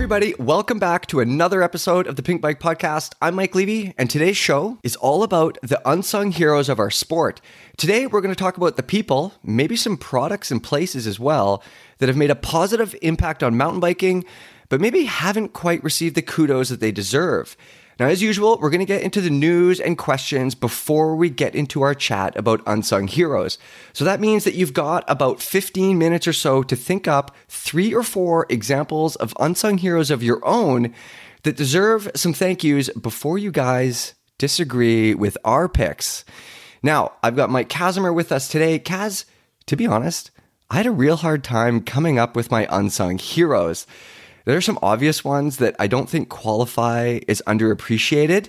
everybody, welcome back to another episode of the Pink Bike Podcast. I'm Mike Levy, and today's show is all about the unsung heroes of our sport. Today, we're going to talk about the people, maybe some products and places as well, that have made a positive impact on mountain biking, but maybe haven't quite received the kudos that they deserve. Now, as usual, we're going to get into the news and questions before we get into our chat about unsung heroes. So that means that you've got about 15 minutes or so to think up 3 or 4 examples of unsung heroes of your own that deserve some thank yous before you guys disagree with our picks. Now, I've got Mike Kazimer with us today. Kaz, to be honest, I had a real hard time coming up with my unsung heroes. There are some obvious ones that I don't think qualify as underappreciated.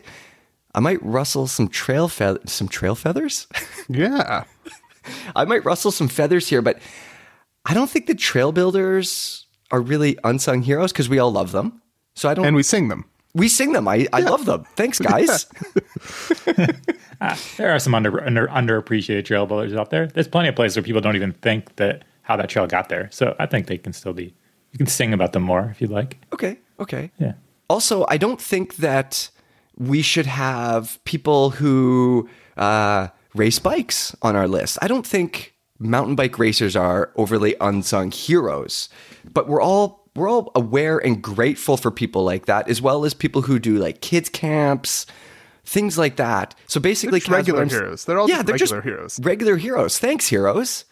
I might rustle some trail feathers? Yeah. I might rustle some feathers here, but I don't think the trail builders are really unsung heroes because we all love them. So I don't. And we sing them. We sing them. I love them. Thanks, guys. There are some underappreciated trail builders out there. There's plenty of places where people don't even think that how that trail got there. So I think they can still be. You can sing about them more if you'd like. Okay. Yeah. Also, I don't think that we should have people who race bikes on our list. I don't think mountain bike racers are overly unsung heroes, but we're all aware and grateful for people like that, as well as people who do like kids camps, things like that. So basically, they're regular heroes. They're all just regular heroes. Regular heroes. Thanks, heroes.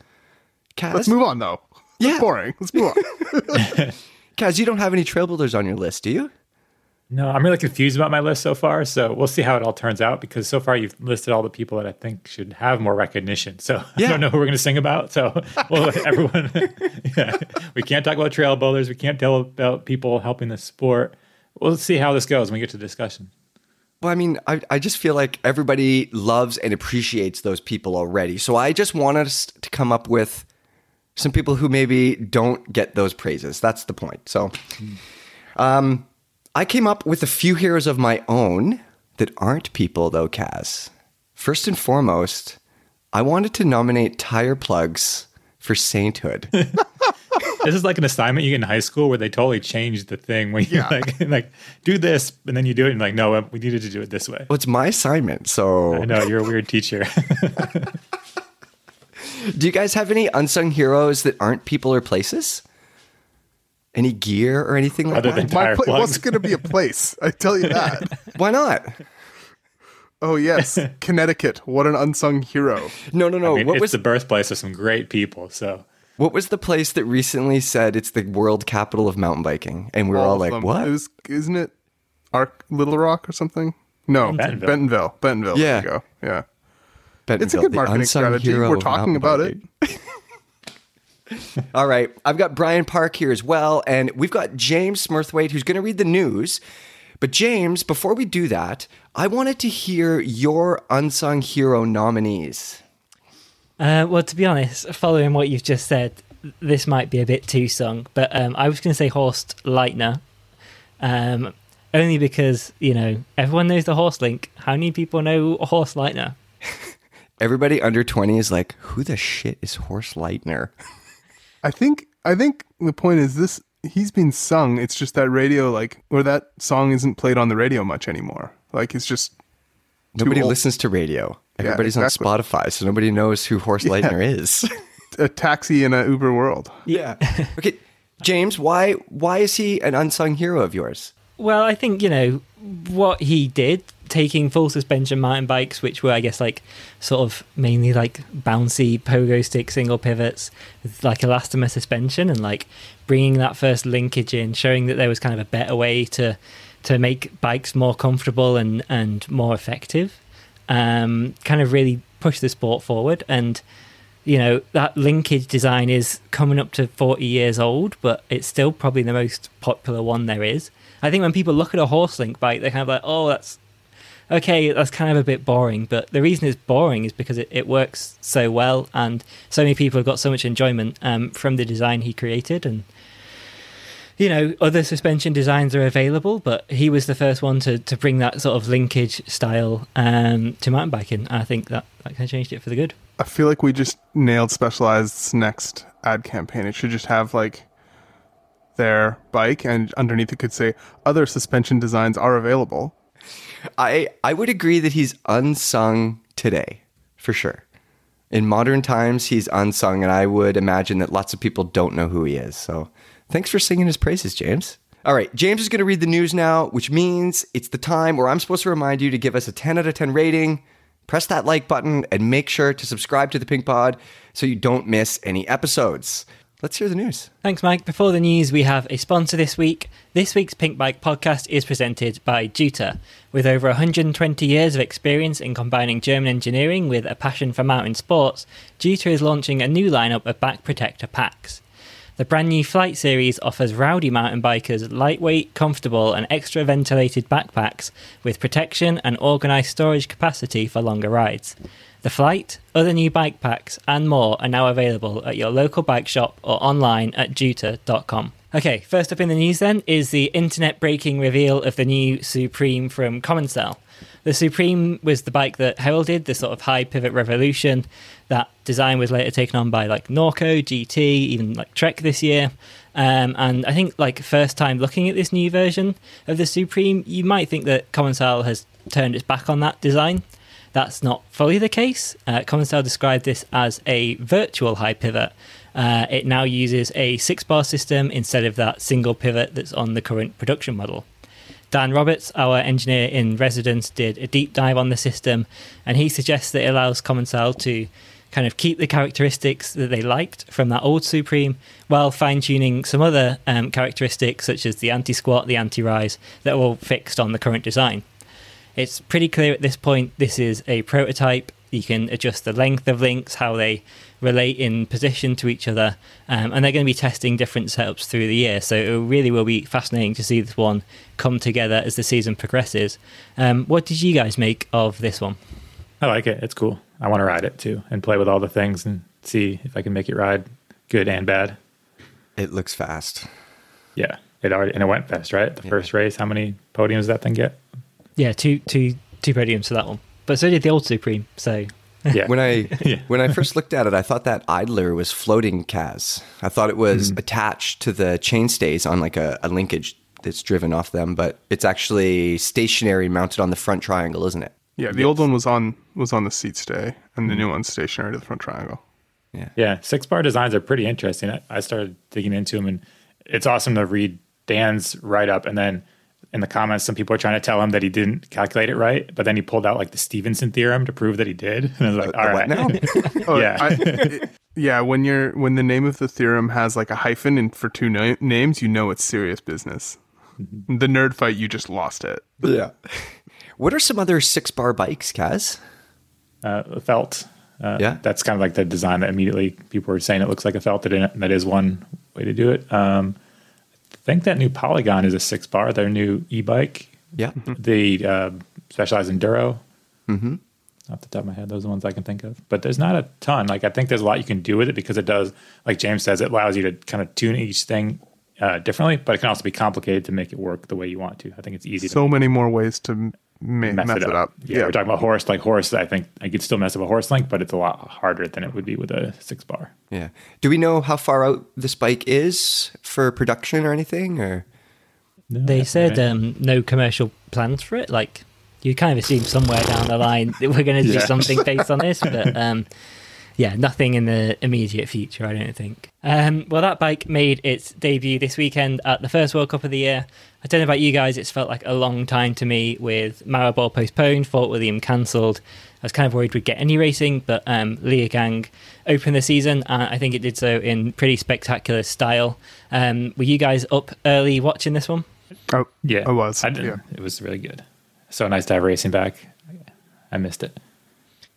Kaz? Let's move on, though. Yeah. That's boring. Let's move on. Kaz, you don't have any trailblazers on your list, do you? No, I'm really confused about my list so far. So we'll see how it all turns out, because so far you've listed all the people that I think should have more recognition. So yeah. I don't know who we're going to sing about. So we'll let everyone. Yeah. We can't talk about trailblazers. We can't tell about people helping the sport. We'll see how this goes when we get to the discussion. Well, I mean, I just feel like everybody loves and appreciates those people already. So I just want us to come up with some people who maybe don't get those praises. That's the point. So I came up with a few heroes of my own that aren't people, though, Kaz. First and foremost, I wanted to nominate tire plugs for sainthood. This is like an assignment you get in high school where they totally changed the thing when you like do this, and then you do it, and like, no, we needed to do it this way. Well, it's my assignment, so... I know, you're a weird teacher. Do you guys have any unsung heroes that aren't people or places? Any gear or anything like that? Other than tire plugs. What's going to be a place? I tell you that. Why not? Oh, yes. Connecticut. What an unsung hero. No. I mean, what was the birthplace of some great people? So, what was the place that recently said it's the world capital of mountain biking? And we were all like, what? Isn't it Little Rock or something? No, Bentonville. Bentonville. Yeah. There you go. Yeah. It's a good marketing strategy. We're talking about it. All right. I've got Brian Park here as well. And we've got James Smirthwaite, who's going to read the news. But James, before we do that, I wanted to hear your unsung hero nominees. Well, to be honest, following what you've just said, this might be a bit too sung. But I was going to say Horst Leitner. Only because, you know, everyone knows the horse link. How many people know Horst Leitner? Everybody under 20 is like, who the shit is Horst Leitner? I think the point is this: he's been sung. It's just that radio, like, or that song isn't played on the radio much anymore. Like, it's just nobody listens to radio. Everybody's on Spotify, so nobody knows who Horst Leitner is. A taxi in an Uber world. Yeah. Okay, James, why is he an unsung hero of yours? Well, I think, you know, what he did, taking full suspension mountain bikes, which were, I guess, like sort of mainly like bouncy pogo stick single pivots with like elastomer suspension, and like bringing that first linkage in, showing that there was kind of a better way to make bikes more comfortable and more effective, kind of really push the sport forward. And, you know, that linkage design is coming up to 40 years old, but it's still probably the most popular one there is. I think when people look at a horse link bike, they're kind of like, oh, that's kind of a bit boring. But the reason it's boring is because it works so well, and so many people have got so much enjoyment from the design he created. And, you know, other suspension designs are available, but he was the first one to bring that sort of linkage style to mountain biking. I think that kind of changed it for the good. I feel like we just nailed Specialized's next ad campaign. It should just have, like, their bike, and underneath it could say, other suspension designs are available. I would agree that he's unsung today, for sure. In modern times, he's unsung, and I would imagine that lots of people don't know who he is. So thanks for singing his praises, James. All right, James is going to read the news now, which means it's the time where I'm supposed to remind you to give us a 10 out of 10 rating. Press that like button and make sure to subscribe to the Pink Pod so you don't miss any episodes. Let's hear the news. Thanks, Mike. Before the news, we have a sponsor this week. This week's Pink Bike podcast is presented by Juta. With over 120 years of experience in combining German engineering with a passion for mountain sports, Juta is launching a new lineup of back protector packs. The brand new Flight series offers rowdy mountain bikers lightweight, comfortable and extra ventilated backpacks with protection and organised storage capacity for longer rides. The Flight, other new bike packs, and more are now available at your local bike shop or online at juta.com. Okay, first up in the news then is the internet-breaking reveal of the new Supreme from Comencal. The Supreme was the bike that heralded the sort of high pivot revolution. That design was later taken on by like Norco, GT, even like Trek this year. And I think like first time looking at this new version of the Supreme, you might think that Comencal has turned its back on that design. That's not fully the case. Comencal described this as a virtual high pivot. It now uses a 6-bar system instead of that single pivot that's on the current production model. Dan Roberts, our engineer in residence, did a deep dive on the system, and he suggests that it allows Comencal to kind of keep the characteristics that they liked from that old Supreme while fine-tuning some other characteristics such as the anti-squat, the anti-rise, that are all fixed on the current design. It's pretty clear at this point this is a prototype. You can adjust the length of links, how they relate in position to each other, and they're going to be testing different setups through the year, so it really will be fascinating to see this one come together as the season progresses. What did you guys make of this one? I like it. It's cool. I want to ride it too and play with all the things and see if I can make it ride good and bad. It looks fast. Yeah, it went fast, right? The first race, how many podiums did that thing get? Yeah, two podiums for that one. But so did the old Supreme, so... Yeah. When I first looked at it, I thought that idler was floating Kaz. I thought it was attached to the chainstays on like a linkage that's driven off them, but it's actually stationary mounted on the front triangle, isn't it? Yeah, the old one was on the seat stay, and the new one's stationary to the front triangle. Yeah, 6-bar designs are pretty interesting. I started digging into them, and it's awesome to read Dan's write-up, and then... in the comments, some people are trying to tell him that he didn't calculate it right, but then he pulled out like the Stevenson theorem to prove that he did. And I was like, all right. Now? When the name of the theorem has like a hyphen and for two names, you know it's serious business. Mm-hmm. The nerd fight, you just lost it. Yeah. What are some other 6-bar bikes, Kaz? Felt. That's kind of like the design that immediately people were saying it looks like a Felt. That is one way to do it. I think that new Polygon is a 6-bar, their new e-bike. Yeah. The Specialized Enduro. Mm-hmm. Off the top of my head, those are the ones I can think of. But there's not a ton. Like, I think there's a lot you can do with it because it does, like James says, it allows you to kind of tune each thing differently, but it can also be complicated to make it work the way you want to. I think it's easy to mess it up. Yeah, we're talking about Horst. Like Horst, I think I could still mess up a Horst link, but it's a lot harder than it would be with a 6-bar. Yeah. Do we know how far out this bike is for production or anything? Or no, they said no commercial plans for it. Like you kind of assume somewhere down the line that we're going to do something based on this, but nothing in the immediate future, I don't think. Well, that bike made its debut this weekend at the first World Cup of the year. I don't know about you guys, it's felt like a long time to me with Maribor postponed, Fort William cancelled. I was kind of worried we'd get any racing, but Leogang opened the season, and I think it did so in pretty spectacular style. Were you guys up early watching this one? Oh, yeah. I was. It was really good. So nice to have racing back. I missed it.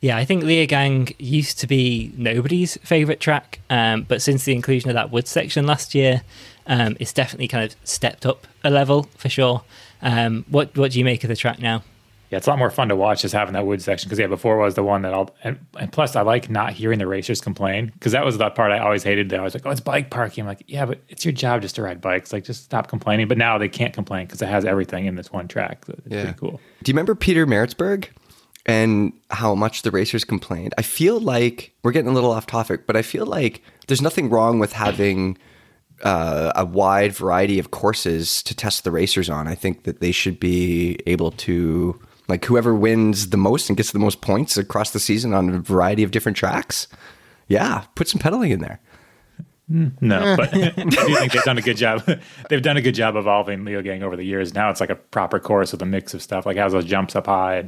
Yeah, I think Leogang used to be nobody's favourite track, but since the inclusion of that wood section last year, it's definitely kind of stepped up a level for sure. What do you make of the track now? Yeah, it's a lot more fun to watch just having that wood section because before was the one that and plus I like not hearing the racers complain because that was the part I always hated. They always like, oh, it's bike parking. I'm like, yeah, but it's your job just to ride bikes. Like, just stop complaining. But now they can't complain because it has everything in this one track. So it's pretty cool. Do you remember Peter Maritzburg? And how much the racers complained. I feel like we're getting a little off topic, but I feel like there's nothing wrong with having a wide variety of courses to test the racers on. I think that they should be able to, like, whoever wins the most and gets the most points across the season on a variety of different tracks. Yeah, put some pedaling in there. No, but I do think they've done a good job. They've done a good job evolving Leogang over the years. Now it's like a proper course with a mix of stuff, like has those jumps up high,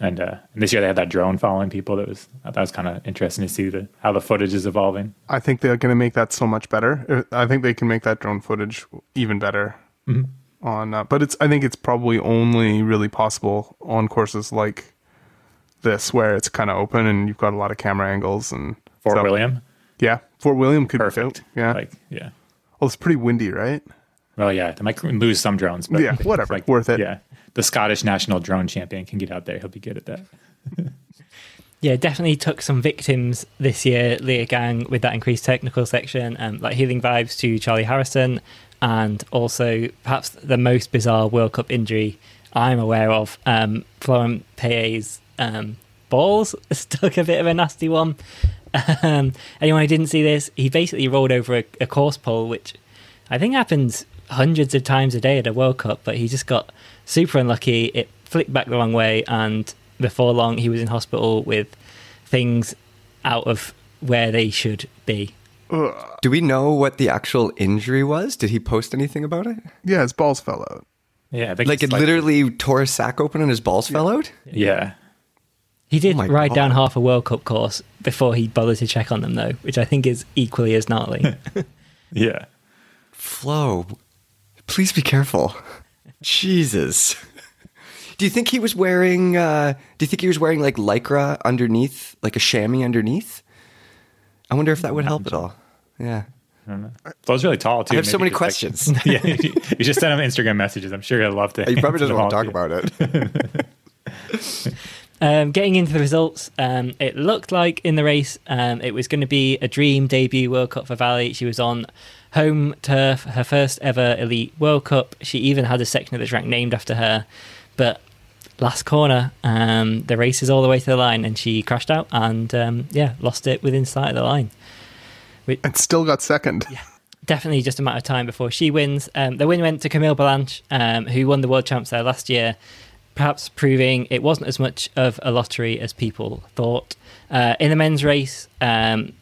and this year they had that drone following people. That was kind of interesting to see how the footage is evolving. I think they're going to make that so much better. I think they can make that drone footage even better. Mm-hmm. I think it's probably only really possible on courses like this where it's kind of open and you've got a lot of camera angles and Fort William. Yeah, Fort William could perfect. Be perfect. Yeah, yeah. Well, it's pretty windy, right? Well, yeah, they might lose some drones, but yeah, whatever, worth it. Yeah, the Scottish national drone champion can get out there; he'll be good at that. Yeah, definitely took some victims this year, Leogang, with that increased technical section, like Healing Vibes to Charlie Harrison, and also perhaps the most bizarre World Cup injury I'm aware of, Florent Payet's balls stuck, a bit of a nasty one. Anyone who didn't see this, he basically rolled over a course pole, which I think happens hundreds of times a day at a World Cup, but he just got super unlucky. It flicked back the wrong way, and before long he was in hospital with things out of where they should be. Do we know what the actual injury was? Did he post anything about it? Yeah, his balls fell out. Yeah, like it literally tore his sack open and his balls fell out? Yeah. He did ride down half a World Cup course before he bothered to check on them, though, which I think is equally as gnarly. Yeah. Flo, please be careful. Jesus. Do you think he was wearing like lycra underneath, like a chamois underneath? I wonder if that would help at all. Yeah. I don't know. Flo's really tall, too. I have so many questions. Like, yeah, you just send him Instagram messages. I'm sure he'll love to. He probably doesn't want to talk about it. Getting into the results, it looked like in the race it was going to be a dream debut World Cup for Valley. She was on home turf, her first ever elite World Cup. She even had a section of the track named after her. But last corner, the race is all the way to the line, and she crashed out and lost it within sight of the line. And still got second. Yeah, definitely just a matter of time before she wins. The win went to Camille Ballanche, who won the World Champs there last year. Perhaps proving it wasn't as much of a lottery as people thought. In the men's race, it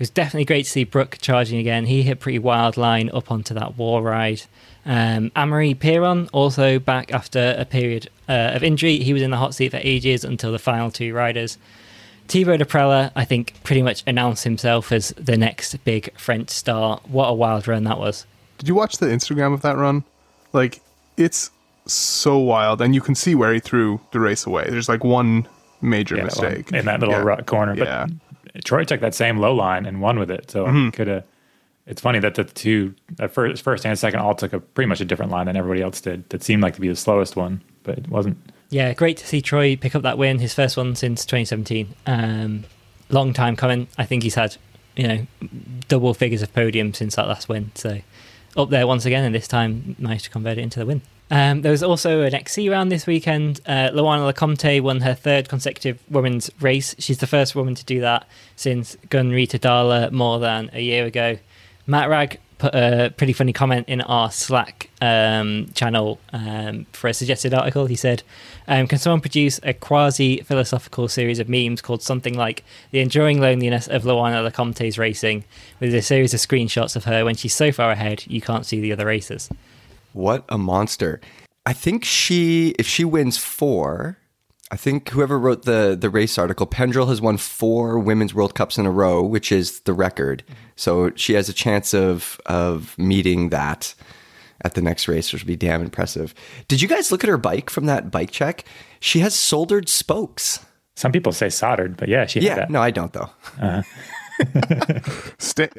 was definitely great to see Brooke charging again. He hit a pretty wild line up onto that wall ride. Anne-Marie Piron, also back after a period of injury. He was in the hot seat for ages until the final two riders. Thibaut de Preller, I think, pretty much announced himself as the next big French star. What a wild run that was. Did you watch the Instagram of that run? Like, it's so wild, and you can see where he threw the race away. There's like one major mistake in that little rut corner, but Troy took that same low line and won with it, so it's funny that the two first and second all took pretty much a different line than everybody else did. That seemed like to be the slowest one, but it wasn't. Yeah, great to see Troy pick up that win, his first one since 2017. Long time coming. I think he's had double figures of podium since that last win, so up there once again, and this time managed to convert it into the win. There was also an XC round this weekend. Luana Lecomte won her third consecutive women's race. She's the first woman to do that since Gunrita Dalla more than a year ago. Matt Rag put a pretty funny comment in our Slack channel for a suggested article. He said, can someone produce a quasi-philosophical series of memes called something like The Enduring Loneliness of Luana Lecomte's Racing, with a series of screenshots of her when she's so far ahead you can't see the other racers? What a monster. I think if she wins four, I think whoever wrote the race article, Pendrell has won four Women's World Cups in a row, which is the record. So she has a chance of meeting that at the next race, which would be damn impressive. Did you guys look at her bike from that bike check? She has soldered spokes. Some people say soldered, but yeah, she had that. No, I don't though.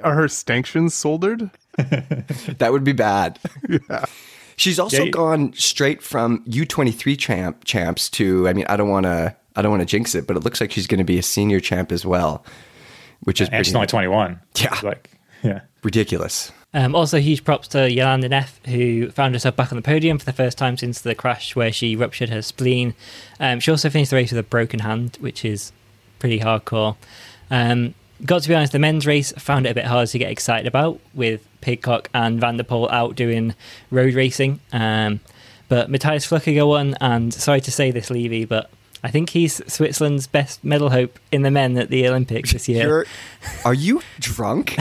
Are her stanchions soldered? That would be bad. Yeah. She's also gone straight from U23 champs to, I don't want to jinx it, but it looks like she's going to be a senior champ as well, which is pretty. And she's only 21. Yeah. Ridiculous. Also, huge props to Yolanda Neff, who found herself back on the podium for the first time since the crash where she ruptured her spleen. She also finished the race with a broken hand, which is pretty hardcore. Got to be honest, the men's race, I found it a bit hard to get excited about with Pidcock and Van der Poel out doing road racing. But Matthias Flückiger won, and sorry to say this, Levy, but I think he's Switzerland's best medal hope in the men at the Olympics this year. Are you drunk?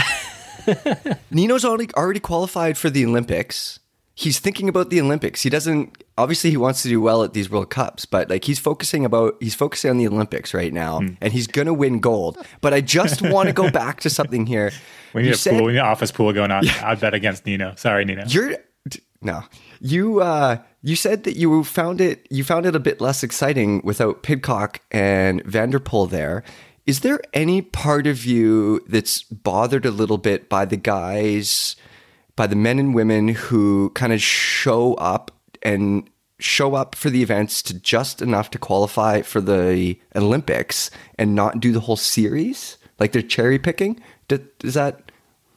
Nino's already qualified for the Olympics. He's thinking about the Olympics. He doesn't, obviously he wants to do well at these World Cups, but like he's focusing on the Olympics right now, and he's going to win gold. But I just want to go back to something here. We need a pool. We need an office pool going on. Yeah. I'd bet against Nino. Sorry, Nino. You said that you found it a bit less exciting without Pidcock and Van der Poel there. Is there any part of you that's bothered a little bit by the guys, by the men and women who kind of show up for the events to just enough to qualify for the Olympics and not do the whole series? Like they're cherry picking? Is that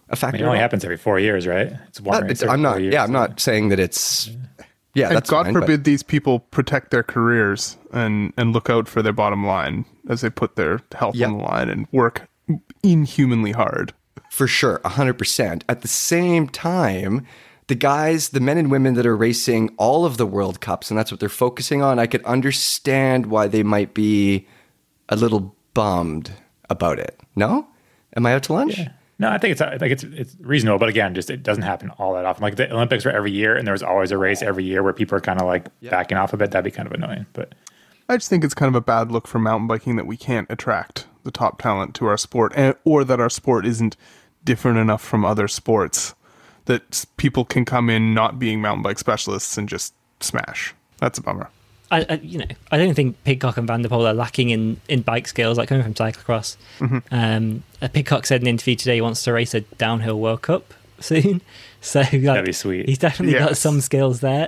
a factor? I mean, it only happens every 4 years, right? It's one race every 4 years. Yeah, I'm not saying that it's... Yeah, and that's God fine, forbid these people protect their careers and look out for their bottom line as they put their health on the line and work inhumanly hard. For sure, 100%. At the same time, the men and women that are racing all of the World Cups, and that's what they're focusing on, I could understand why they might be a little bummed about it. No? Am I out to lunch? Yeah. No, I think it's reasonable, but again, just it doesn't happen all that often. Like the Olympics were every year, and there was always a race every year where people are kind of like backing off a bit. That'd be kind of annoying. But I just think it's kind of a bad look for mountain biking that we can't attract the top talent to our sport, or that our sport isn't different enough from other sports that people can come in not being mountain bike specialists and just smash. That's a bummer. I don't think Pidcock and Van der Poel are lacking in bike skills, like coming from cyclocross. Mm-hmm. Pidcock said in an interview today he wants to race a downhill World Cup soon. So like, that'd be sweet. He's definitely got some skills there.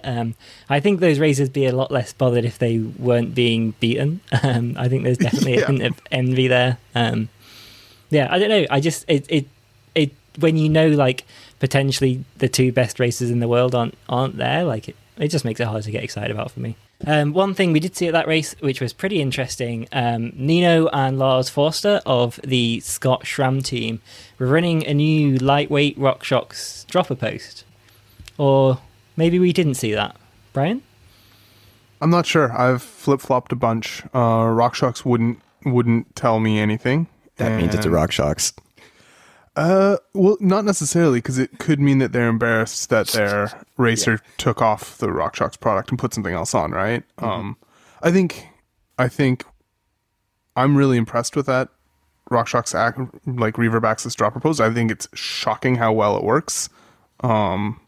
I think those racers be a lot less bothered if they weren't being beaten. I think there's definitely a hint of envy there. I don't know. I just it when you know like potentially the two best racers in the world aren't there, like it just makes it hard to get excited about for me. One thing we did see at that race, which was pretty interesting, Nino and Lars Forster of the Scott SRAM team were running a new lightweight RockShox dropper post. Or maybe we didn't see that. Brian? I'm not sure. I've flip-flopped a bunch. RockShox wouldn't tell me anything. That means it's a RockShox. Well, not necessarily, because it could mean that they're embarrassed that their racer took off the RockShox product and put something else on, right? Mm-hmm. I think I'm really impressed with that RockShox reverb access dropper post. I think it's shocking how well it works. Kaz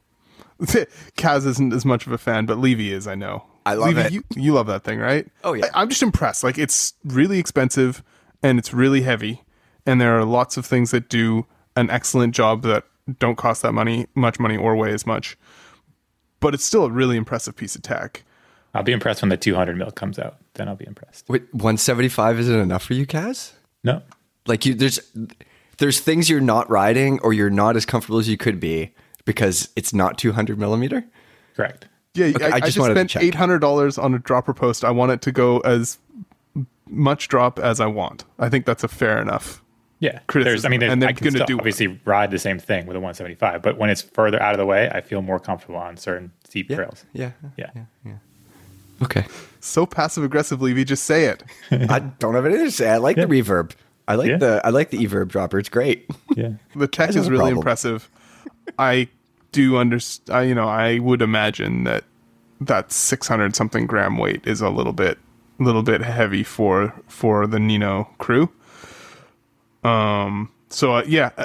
isn't as much of a fan, but Levy is, I know. I love Levy, it. You love that thing, right? Oh yeah. I'm just impressed. Like it's really expensive and it's really heavy, and there are lots of things that do an excellent job that don't cost that much money or weigh as much, but it's still a really impressive piece of tech. I'll be impressed when the 200 mil comes out. Then I'll be impressed. Wait, 175 isn't enough for you, Kaz? No. Like there's things you're not riding or you're not as comfortable as you could be because it's not 200 millimeter. Correct. Yeah, okay, I just spent $800 on a dropper post. I want it to go as much drop as I want. I think that's a fair enough. Yeah, criticism. I can still obviously ride the same thing with a 175, but when it's further out of the way, I feel more comfortable on certain steep trails. Yeah. Okay. So passive-aggressive, Levy, just say it. I don't have anything to say. I like the reverb. I like the e-verb dropper. It's great. Yeah, the tech is really impressive. I do understand. You know, I would imagine that 600 something gram weight is a little bit heavy for the Nino crew. It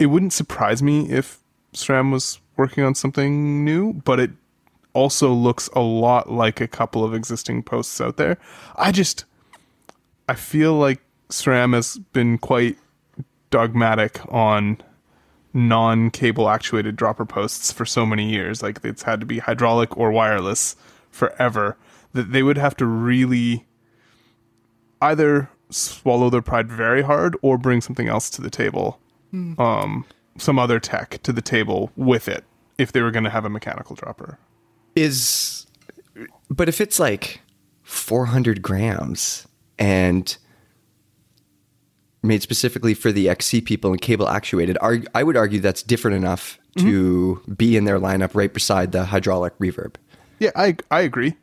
wouldn't surprise me if SRAM was working on something new, but it also looks a lot like a couple of existing posts out there. I feel like SRAM has been quite dogmatic on non-cable actuated dropper posts for so many years. Like it's had to be hydraulic or wireless forever, that they would have to really either swallow their pride very hard or bring something else to the table, some other tech to the table with it, if they were going to have a mechanical dropper. But if it's like 400 grams and made specifically for the XC people and cable actuated, I would argue that's different enough to be in their lineup right beside the hydraulic reverb. Yeah, I agree.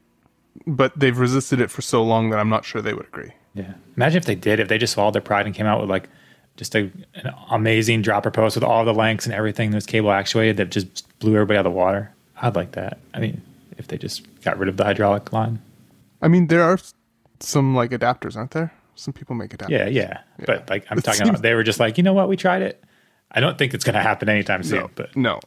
But they've resisted it for so long that I'm not sure they would agree. Yeah. Imagine if they did, if they just swallowed their pride and came out with like just an amazing dropper post with all the lengths and everything that was cable actuated that just blew everybody out of the water. I'd like that. I mean, if they just got rid of the hydraulic line. I mean, there are some like adapters, aren't there? Some people make adapters. Yeah. But like I'm talking about, they were just like, you know what? We tried it. I don't think it's going to happen anytime soon,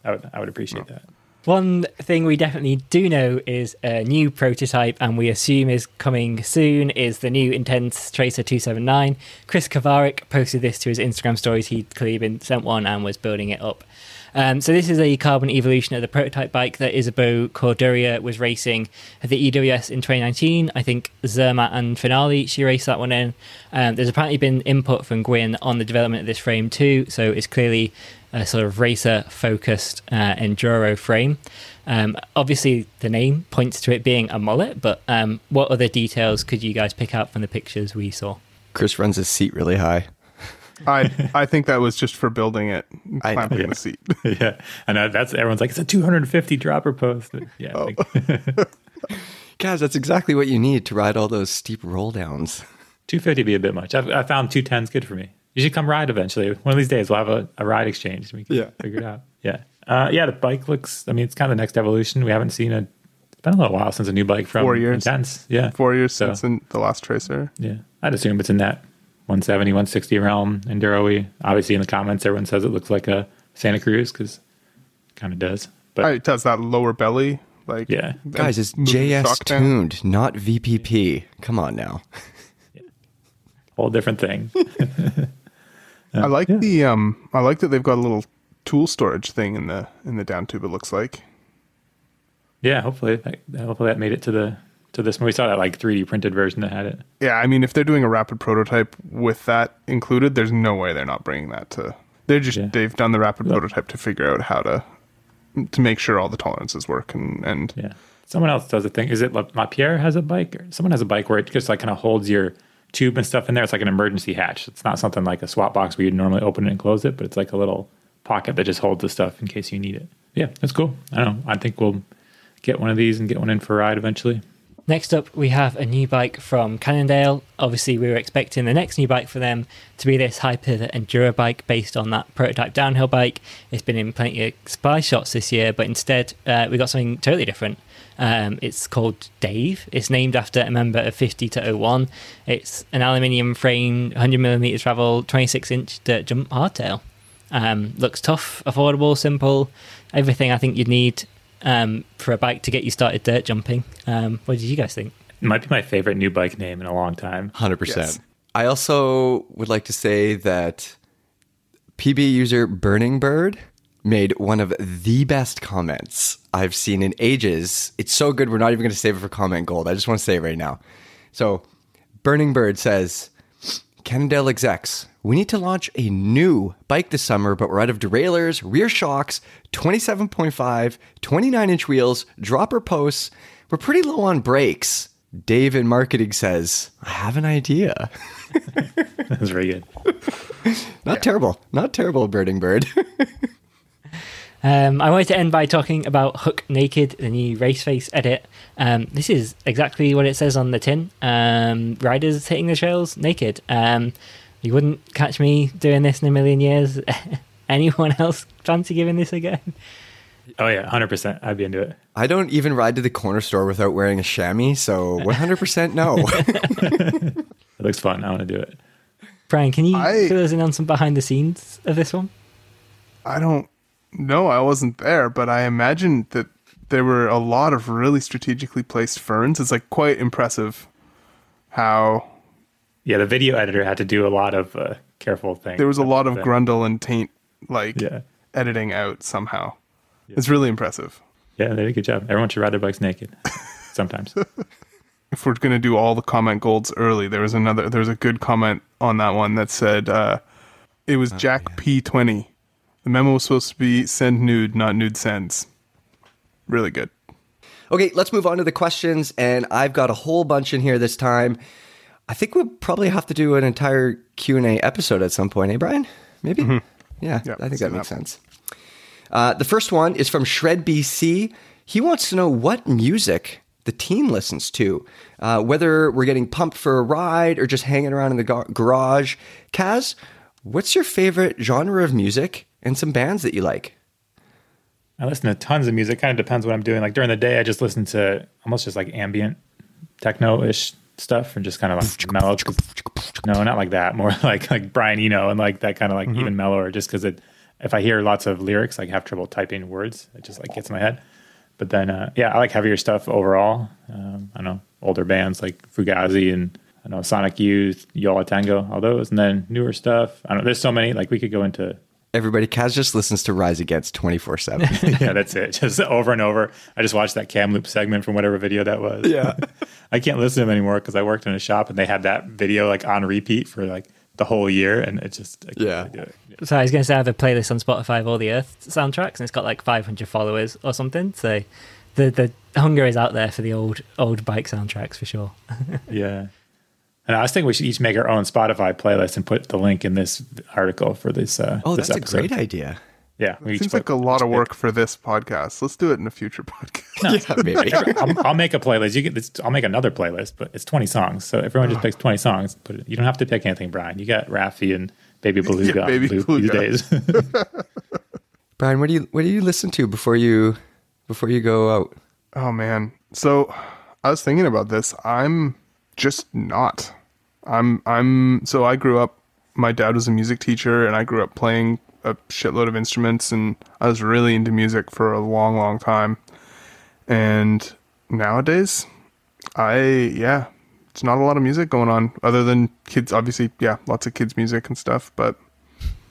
I would appreciate that. One thing we definitely do know is a new prototype, and we assume is coming soon, is the new Intense Tracer 279. Chris Kovarik posted this to his Instagram stories. He'd clearly been sent one and was building it up. So this is a carbon evolution of the prototype bike that Isabeau Corduria was racing at the EWS in 2019. I think Zermatt and Finale, she raced that one in. There's apparently been input from Gwyn on the development of this frame too, so it's clearly a sort of racer-focused enduro frame. Obviously, the name points to it being a mullet, but what other details could you guys pick out from the pictures we saw? Chris runs his seat really high. I think that was just for building it, clamping the seat. Yeah, and that's everyone's like, it's a 250 dropper post. Yeah, guys, that's exactly what you need to ride all those steep roll downs. 250 would be a bit much. I found 210's good for me. You should come ride eventually. One of these days, we'll have a ride exchange. We can figure it out. Yeah, the bike looks. I mean, it's kind of the next evolution. We haven't seen a. It's been a little while since a new bike from Intense. Yeah, 4 years since the last Tracer. Yeah, I'd assume it's in that 170, 160 realm, enduro-y. Obviously, in the comments, everyone says it looks like a Santa Cruz, because it kind of does. But it does that lower belly. Like, yeah. Guys, it's JS tuned, not VPP. Come on now. Whole different thing. I like that they've got a little tool storage thing in the down tube, it looks like. Yeah, hopefully that made it to this one. We saw that like 3D printed version that had it. Yeah, I mean, if they're doing a rapid prototype with that included, there's no way they're not bringing that to. They've done the rapid prototype to figure out how to make sure all the tolerances work and yeah. Someone else does a thing. Is it like Lapierre has a bike? Or someone has a bike where it just like kind of holds your tube and stuff in there. It's like an emergency hatch. It's not something like a swap box where you'd normally open it and close it, but it's like a little pocket that just holds the stuff in case you need it. Yeah, that's cool. I don't know. I think we'll get one of these and get one in for a ride eventually. Next up, we have a new bike from Cannondale. Obviously, we were expecting the next new bike for them to be this high pivot enduro bike based on that prototype downhill bike. It's been in plenty of supply shots this year, but instead we got something totally different. It's called Dave. It's named after a member of 50-01. It's an aluminium frame, 100mm travel, 26-inch dirt jump hardtail. Looks tough, affordable, simple, everything I think you'd need for a bike to get you started dirt jumping. What did you guys think? It might be my favorite new bike name in a long time. 100%. Yes. I also would like to say that PB user Burning Bird made one of the best comments I've seen in ages. It's so good, we're not even going to save it for comment gold. I just want to say it right now. So, Burning Bird says, Cannondale execs, we need to launch a new bike this summer, but we're out of derailleurs, rear shocks, 27.5, 29-inch wheels, dropper posts. We're pretty low on brakes. Dave in marketing says, I have an idea. That's very good. Not terrible, Burning Bird. I wanted to end by talking about Hook Naked, the new race face edit. This is exactly what it says on the tin. Riders hitting the trails naked. You wouldn't catch me doing this in a million years. Anyone else fancy giving this a go? Oh yeah, 100%. I'd be into it. I don't even ride to the corner store without wearing a chamois, so 100% no. It looks fun. I want to do it. Brian, can you fill us in on some behind the scenes of this one? No, I wasn't there, but I imagined that there were a lot of really strategically placed ferns. It's like quite impressive how... Yeah, the video editor had to do a lot of careful things. There was a lot of grundle and taint editing out somehow. Yeah. It's really impressive. Yeah, they did a good job. Everyone should ride their bikes naked sometimes. If we're going to do all the comment golds early, there was a good comment on that one that said, it was Jack P20. The memo was supposed to be send nude, not nude sends. Really good. Okay, let's move on to the questions. And I've got a whole bunch in here this time. I think we'll probably have to do an entire Q&A episode at some point, eh, Brian? Maybe? Mm-hmm. Yeah, yep, I think that makes sense. The first one is from Shred BC. He wants to know what music the team listens to, whether we're getting pumped for a ride or just hanging around in the garage. Kaz, what's your favorite genre of music and some bands that you like? I listen to tons of music. Kind of depends what I'm doing. Like during the day, I just listen to almost just like ambient techno-ish stuff and just kind of like mellow. No, not like that. More like Brian Eno and like that kind of like mm-hmm. even mellower. Just because if I hear lots of lyrics, I have trouble typing words. It just like gets in my head. But then, yeah, I like heavier stuff overall. I don't know, older bands like Fugazi and I know Sonic Youth, Yola Tango, all those, and then newer stuff. I don't know. There's so many. Like we could go into. Everybody, Kaz just listens to Rise Against 24/7. Yeah, that's it. Just over and over. I just watched that Cam Loop segment from whatever video that was. Yeah. I can't listen to him anymore because I worked in a shop and they had that video like on repeat for like the whole year, and it just I can't do it. Yeah. So I was going to say I have a playlist on Spotify of all the Earth soundtracks, and it's got like 500 followers or something. So the hunger is out there for the old bike soundtracks for sure. Yeah. And I was thinking we should each make our own Spotify playlist and put the link in this article for this this episode. A great idea. Yeah. It seems like a lot of work for this podcast. Let's do it in a future podcast. No, yeah, maybe. I'll make a playlist. I'll make another playlist, but it's 20 songs. So everyone just picks 20 songs. But you don't have to pick anything, Brian. You got Raffi and Baby Beluga these days. Brian, what do you listen to before you go out? Oh, man. So I was thinking about this. So I grew up, my dad was a music teacher, and I grew up playing a shitload of instruments, and I was really into music for a long, long time. And nowadays, it's not a lot of music going on other than kids, obviously, yeah, lots of kids music and stuff, but...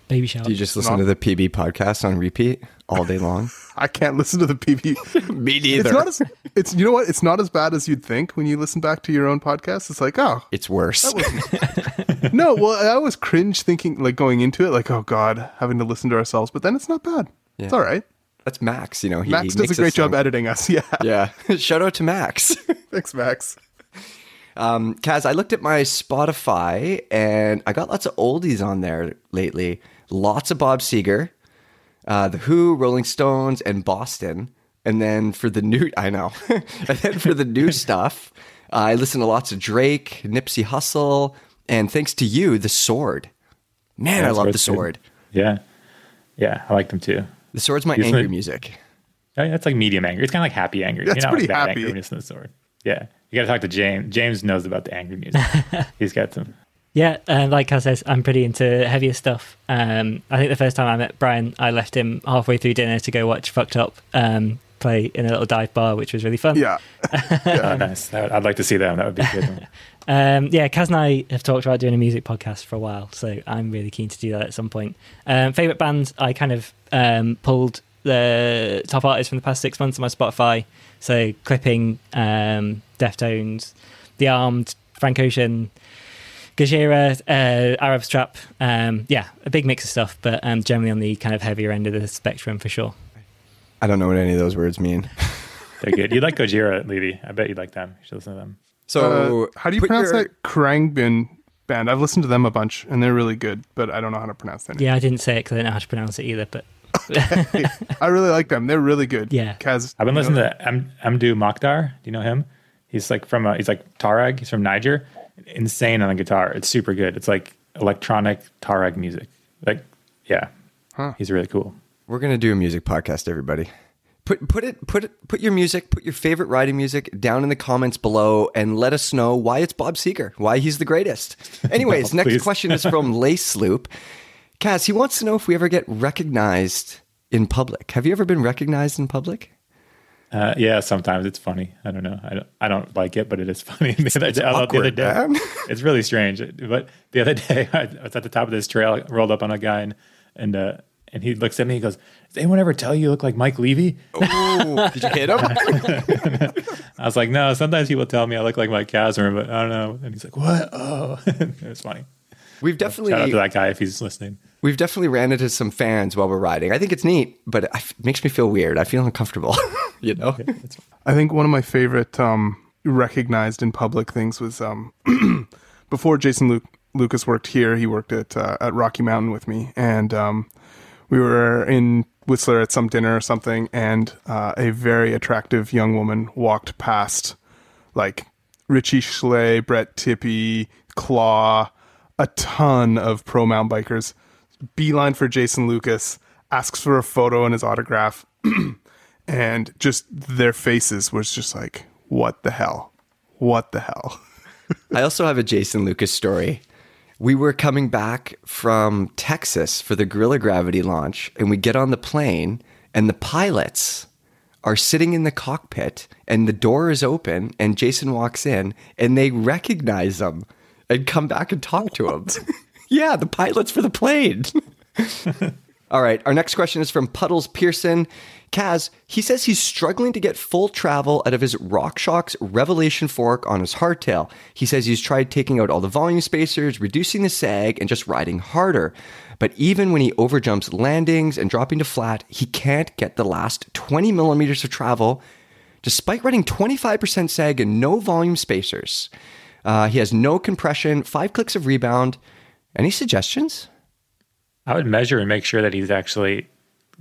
Baby shower. Do you just listen to the PB podcast on repeat all day long? I can't listen to the PB. Me neither. You know what? It's not as bad as you'd think when you listen back to your own podcast. It's like, oh. It's worse. No, well, I always cringe thinking, like going into it, like, oh God, having to listen to ourselves. But then it's not bad. Yeah. It's all right. That's Max, you know. Max does a great job editing us. Yeah. Yeah. Shout out to Max. Thanks, Max. Kaz, I looked at my Spotify and I got lots of oldies on there lately. Lots of Bob Seger, The Who, Rolling Stones, and Boston. And then for the new, I know. And then for the new stuff, I listen to lots of Drake, Nipsey Hussle, and thanks to you, The Sword. Man, yeah, I love The Sword. Good. Yeah. Yeah, I like them too. The Sword's my angry music. I mean, that's like medium angry. It's kind of like happy angry. That's pretty happy. Angry when you listen to The Sword. Yeah. You got to talk to James. James knows about the angry music. He's got some. Yeah, like I says, I'm pretty into heavier stuff. I think the first time I met Brian, I left him halfway through dinner to go watch Fucked Up play in a little dive bar, which was really fun. Yeah. Oh, nice. I'd like to see them. That would be good. Yeah, Kaz and I have talked about doing a music podcast for a while, so I'm really keen to do that at some point. Favourite bands, I kind of pulled the top artists from the past 6 months on my Spotify. So Clipping, Deftones, The Armed, Frank Ocean, Gajira, Arab Strap, a big mix of stuff, but generally on the kind of heavier end of the spectrum for sure. I don't know what any of those words mean. They're good. You'd like Gajira, Levy. I bet you'd like them. You should listen to them. So, how do you pronounce that Krangbin band? I've listened to them a bunch, and they're really good, but I don't know how to pronounce them. Yeah, I didn't say it because I didn't know how to pronounce it either, but... Okay. I really like them. They're really good. Yeah. Kaz, I've been listening to Amdu Mokhtar. Do you know him? He's like Tarag. He's from Niger. Insane on the guitar. It's super good. It's like electronic Tarag music. Like, yeah, He's really cool. We're gonna do a music podcast, everybody. Put your favorite riding music down in the comments below, and let us know why it's Bob Seger, why he's the greatest. Anyways, no, next question is from Lace Loop. Kaz, he wants to know if we ever get recognized in public. Have you ever been recognized in public? Yeah, sometimes it's funny. I don't know. I don't like it, but it is funny. It's awkward, the other day, it's really strange. But the other day, I was at the top of this trail, I rolled up on a guy, and he looks at me. He goes, "Did anyone ever tell you look like Mike Levy?" Oh, did you hit him? I was like, "No." Sometimes people tell me I look like Mike Kazimer, but I don't know. And he's like, "What?" Oh, it was funny. We've definitely shout out to that guy if he's listening. We've definitely ran into some fans while we're riding. I think it's neat, but it makes me feel weird. I feel uncomfortable, you know. I think one of my favorite recognized in public things was before Jason Lucas worked here, he worked at Rocky Mountain with me, and we were in Whistler at some dinner or something, and a very attractive young woman walked past, like Richie Schley, Brett Tippy, Claw, a ton of pro mountain bikers, beeline for Jason Lucas, asks for a photo and his autograph, and just their faces was just like, what the hell? What the hell? I also have a Jason Lucas story. We were coming back from Texas for the Gorilla Gravity launch, and we get on the plane, and the pilots are sitting in the cockpit, and the door is open, and Jason walks in, and they recognize him and come back and talk to him. Yeah, the pilots for the plane. All right, our next question is from Puddles Pearson. Kaz, he says he's struggling to get full travel out of his RockShox Revelation fork on his hardtail. He says he's tried taking out all the volume spacers, reducing the sag, and just riding harder. But even when he overjumps landings and dropping to flat, he can't get the last 20 millimeters of travel, despite running 25% sag and no volume spacers. He has no compression, 5 clicks of rebound. Any suggestions? I would measure and make sure that he's actually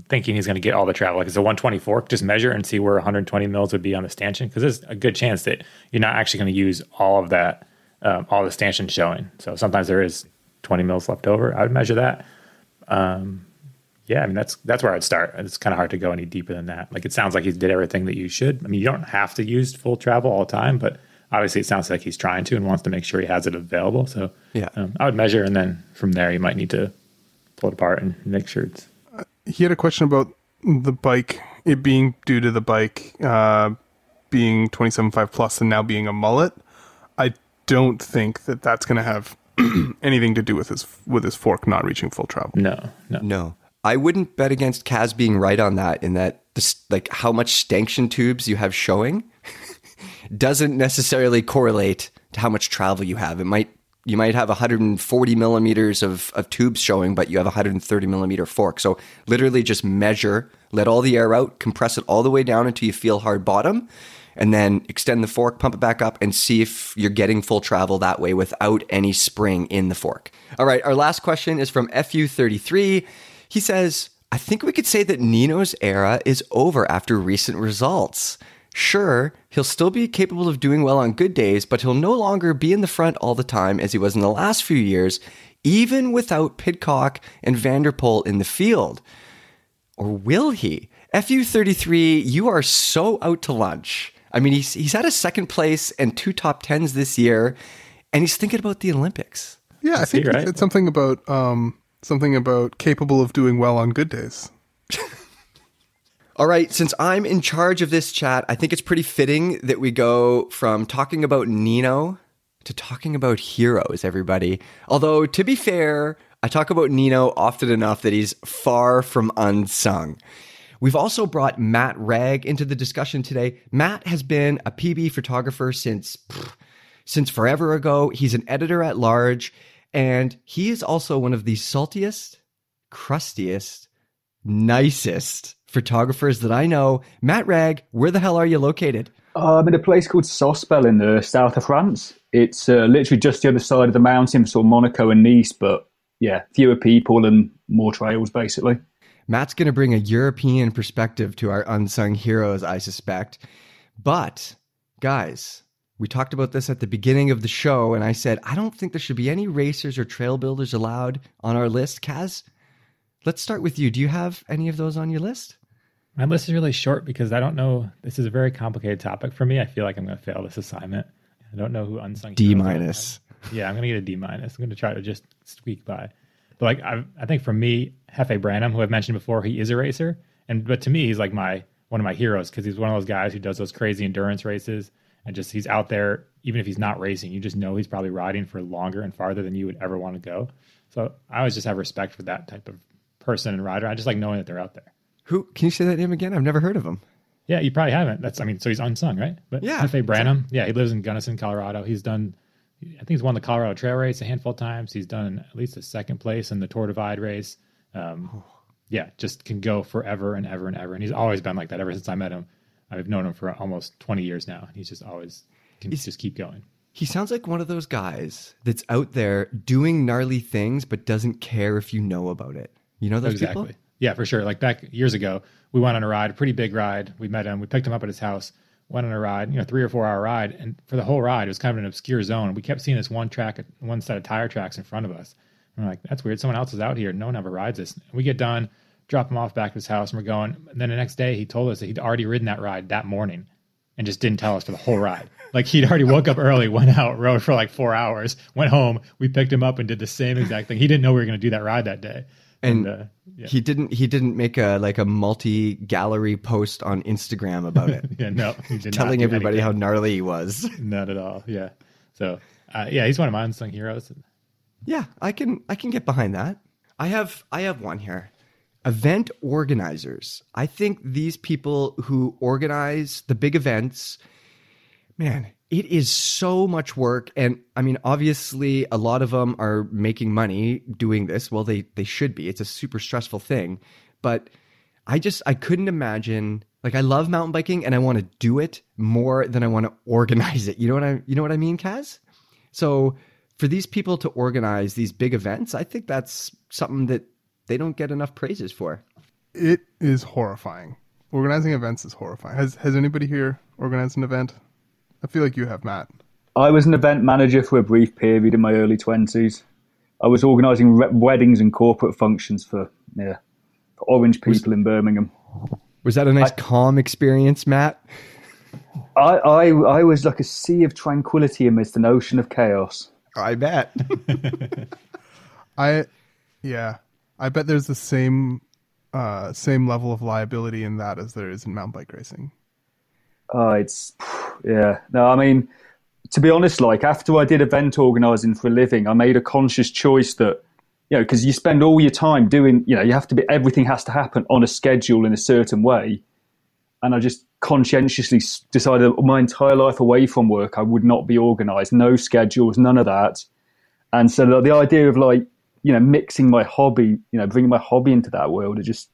thinking he's going to get all the travel. Like it's a 120 fork, just measure and see where 120 mils would be on the stanchion, because there's a good chance that you're not actually going to use all of that, all the stanchion showing. So sometimes there is 20 mils left over. I would measure that. Yeah, I mean, that's where I'd start. It's kind of hard to go any deeper than that. Like it sounds like he did everything that you should. I mean, you don't have to use full travel all the time, but obviously it sounds like he's trying to and wants to make sure he has it available. So yeah, I would measure, and then from there you might need to pull it apart and make sure it's... He had a question about the bike, it being due to the bike being 27.5 plus and now being a mullet. I don't think that that's going to have anything to do with his fork not reaching full travel. No. I wouldn't bet against Kaz being right on that, in that this, like how much stanchion tubes you have showing doesn't necessarily correlate to how much travel you have. It might... You might have 140 millimeters of tubes showing, but you have 130 millimeter fork. So literally just measure, let all the air out, compress it all the way down until you feel hard bottom, and then extend the fork, pump it back up, and see if you're getting full travel that way without any spring in the fork. All right, our last question is from FU33. He says, I think we could say that Nino's era is over after recent results. Sure, he'll still be capable of doing well on good days, but he'll no longer be in the front all the time as he was in the last few years, even without Pidcock and Van der Poel in the field. Or will he? FU33, you are so out to lunch. I mean, he's had a second place and 2 top 10s this year, and he's thinking about the Olympics. Yeah, I think it's something about capable of doing well on good days. All right, since I'm in charge of this chat, I think it's pretty fitting that we go from talking about Nino to talking about heroes, everybody. Although, to be fair, I talk about Nino often enough that he's far from unsung. We've also brought Matt Rag into the discussion today. Matt has been a PB photographer since forever ago. He's an editor at large, and he is also one of the saltiest, crustiest, nicest photographers that I know. Matt Rag, where the hell are you located? I'm in a place called Sospel in the south of France. It's literally just the other side of the mountain, sort of Monaco and Nice, but yeah, fewer people and more trails, basically. Matt's going to bring a European perspective to our unsung heroes, I suspect. But, guys, we talked about this at the beginning of the show, and I said, I don't think there should be any racers or trail builders allowed on our list. Kaz, let's start with you. Do you have any of those on your list? My list is really short because I don't know. This is a very complicated topic for me. I feel like I'm going to fail this assignment. I don't know who unsung. D-minus. Yeah, I'm going to get a D-minus. I'm going to try to just squeak by. But like I think for me, Hefe Branham, who I've mentioned before, he is a racer, but to me, he's like one of my heroes because he's one of those guys who does those crazy endurance races, and just he's out there even if he's not racing. You just know he's probably riding for longer and farther than you would ever want to go. So I always just have respect for that type of person and rider. I just like knowing that they're out there. Who can you say that name again? I've never heard of him. Yeah, you probably haven't. That's, I mean, so he's unsung, right? But yeah, Hefe Branham. Yeah, he lives in Gunnison, Colorado. He's done, I think he's won the Colorado Trail Race a handful of times. He's done at least a second place in the Tour Divide race. Yeah, just can go forever and ever and ever. And he's always been like that ever since I met him. I've known him for almost 20 years now. He's just always can just keep going. He sounds like one of those guys that's out there doing gnarly things, but doesn't care if you know about it. You know those exactly. people? Yeah, for sure. Like back years ago, we went on a ride, a pretty big ride. We met him. We picked him up at his house, went on a ride, 3 or 4 hour ride. And for the whole ride, it was kind of an obscure zone. We kept seeing this one track, one set of tire tracks in front of us. And we're like, that's weird. Someone else is out here. No one ever rides this. And we get done, drop him off back at his house, and we're going. And then the next day, he told us that he'd already ridden that ride that morning. And just didn't tell us for the whole ride. Like he'd already woke up early, went out, rode for like 4 hours, went home. We picked him up and did the same exact thing. He didn't know we were going to do that ride that day. And he didn't make a multi-gallery post on Instagram about it. Yeah, no, he did telling not everybody anything. How gnarly he was. Not at all. Yeah. So he's one of my unsung heroes. Yeah, I can get behind that. I have one here. Event organizers. I think these people who organize the big events, man, it is so much work. And I mean, obviously, a lot of them are making money doing this. Well, they should be. It's a super stressful thing. But I couldn't imagine. Like, I love mountain biking and I want to do it more than I want to organize it. You know what I mean, Kaz? So for these people to organize these big events, I think that's something that they don't get enough praises for. It is horrifying. Organizing events is horrifying. Has anybody here organized an event? I feel like you have, Matt. I was an event manager for a brief period in my early 20s. I was organizing weddings and corporate functions for orange people in Birmingham. Was that a nice calm experience, Matt? I was like a sea of tranquility amidst an ocean of chaos. I bet. I bet there's the same level of liability in that as there is in mountain bike racing. I mean, to be honest, like after I did event organizing for a living, I made a conscious choice that, because you spend all your time doing, you have to be, everything has to happen on a schedule in a certain way. And I just conscientiously decided my entire life away from work, I would not be organized, no schedules, none of that. And so the idea of like, mixing my hobby, bringing my hobby into that world, it just,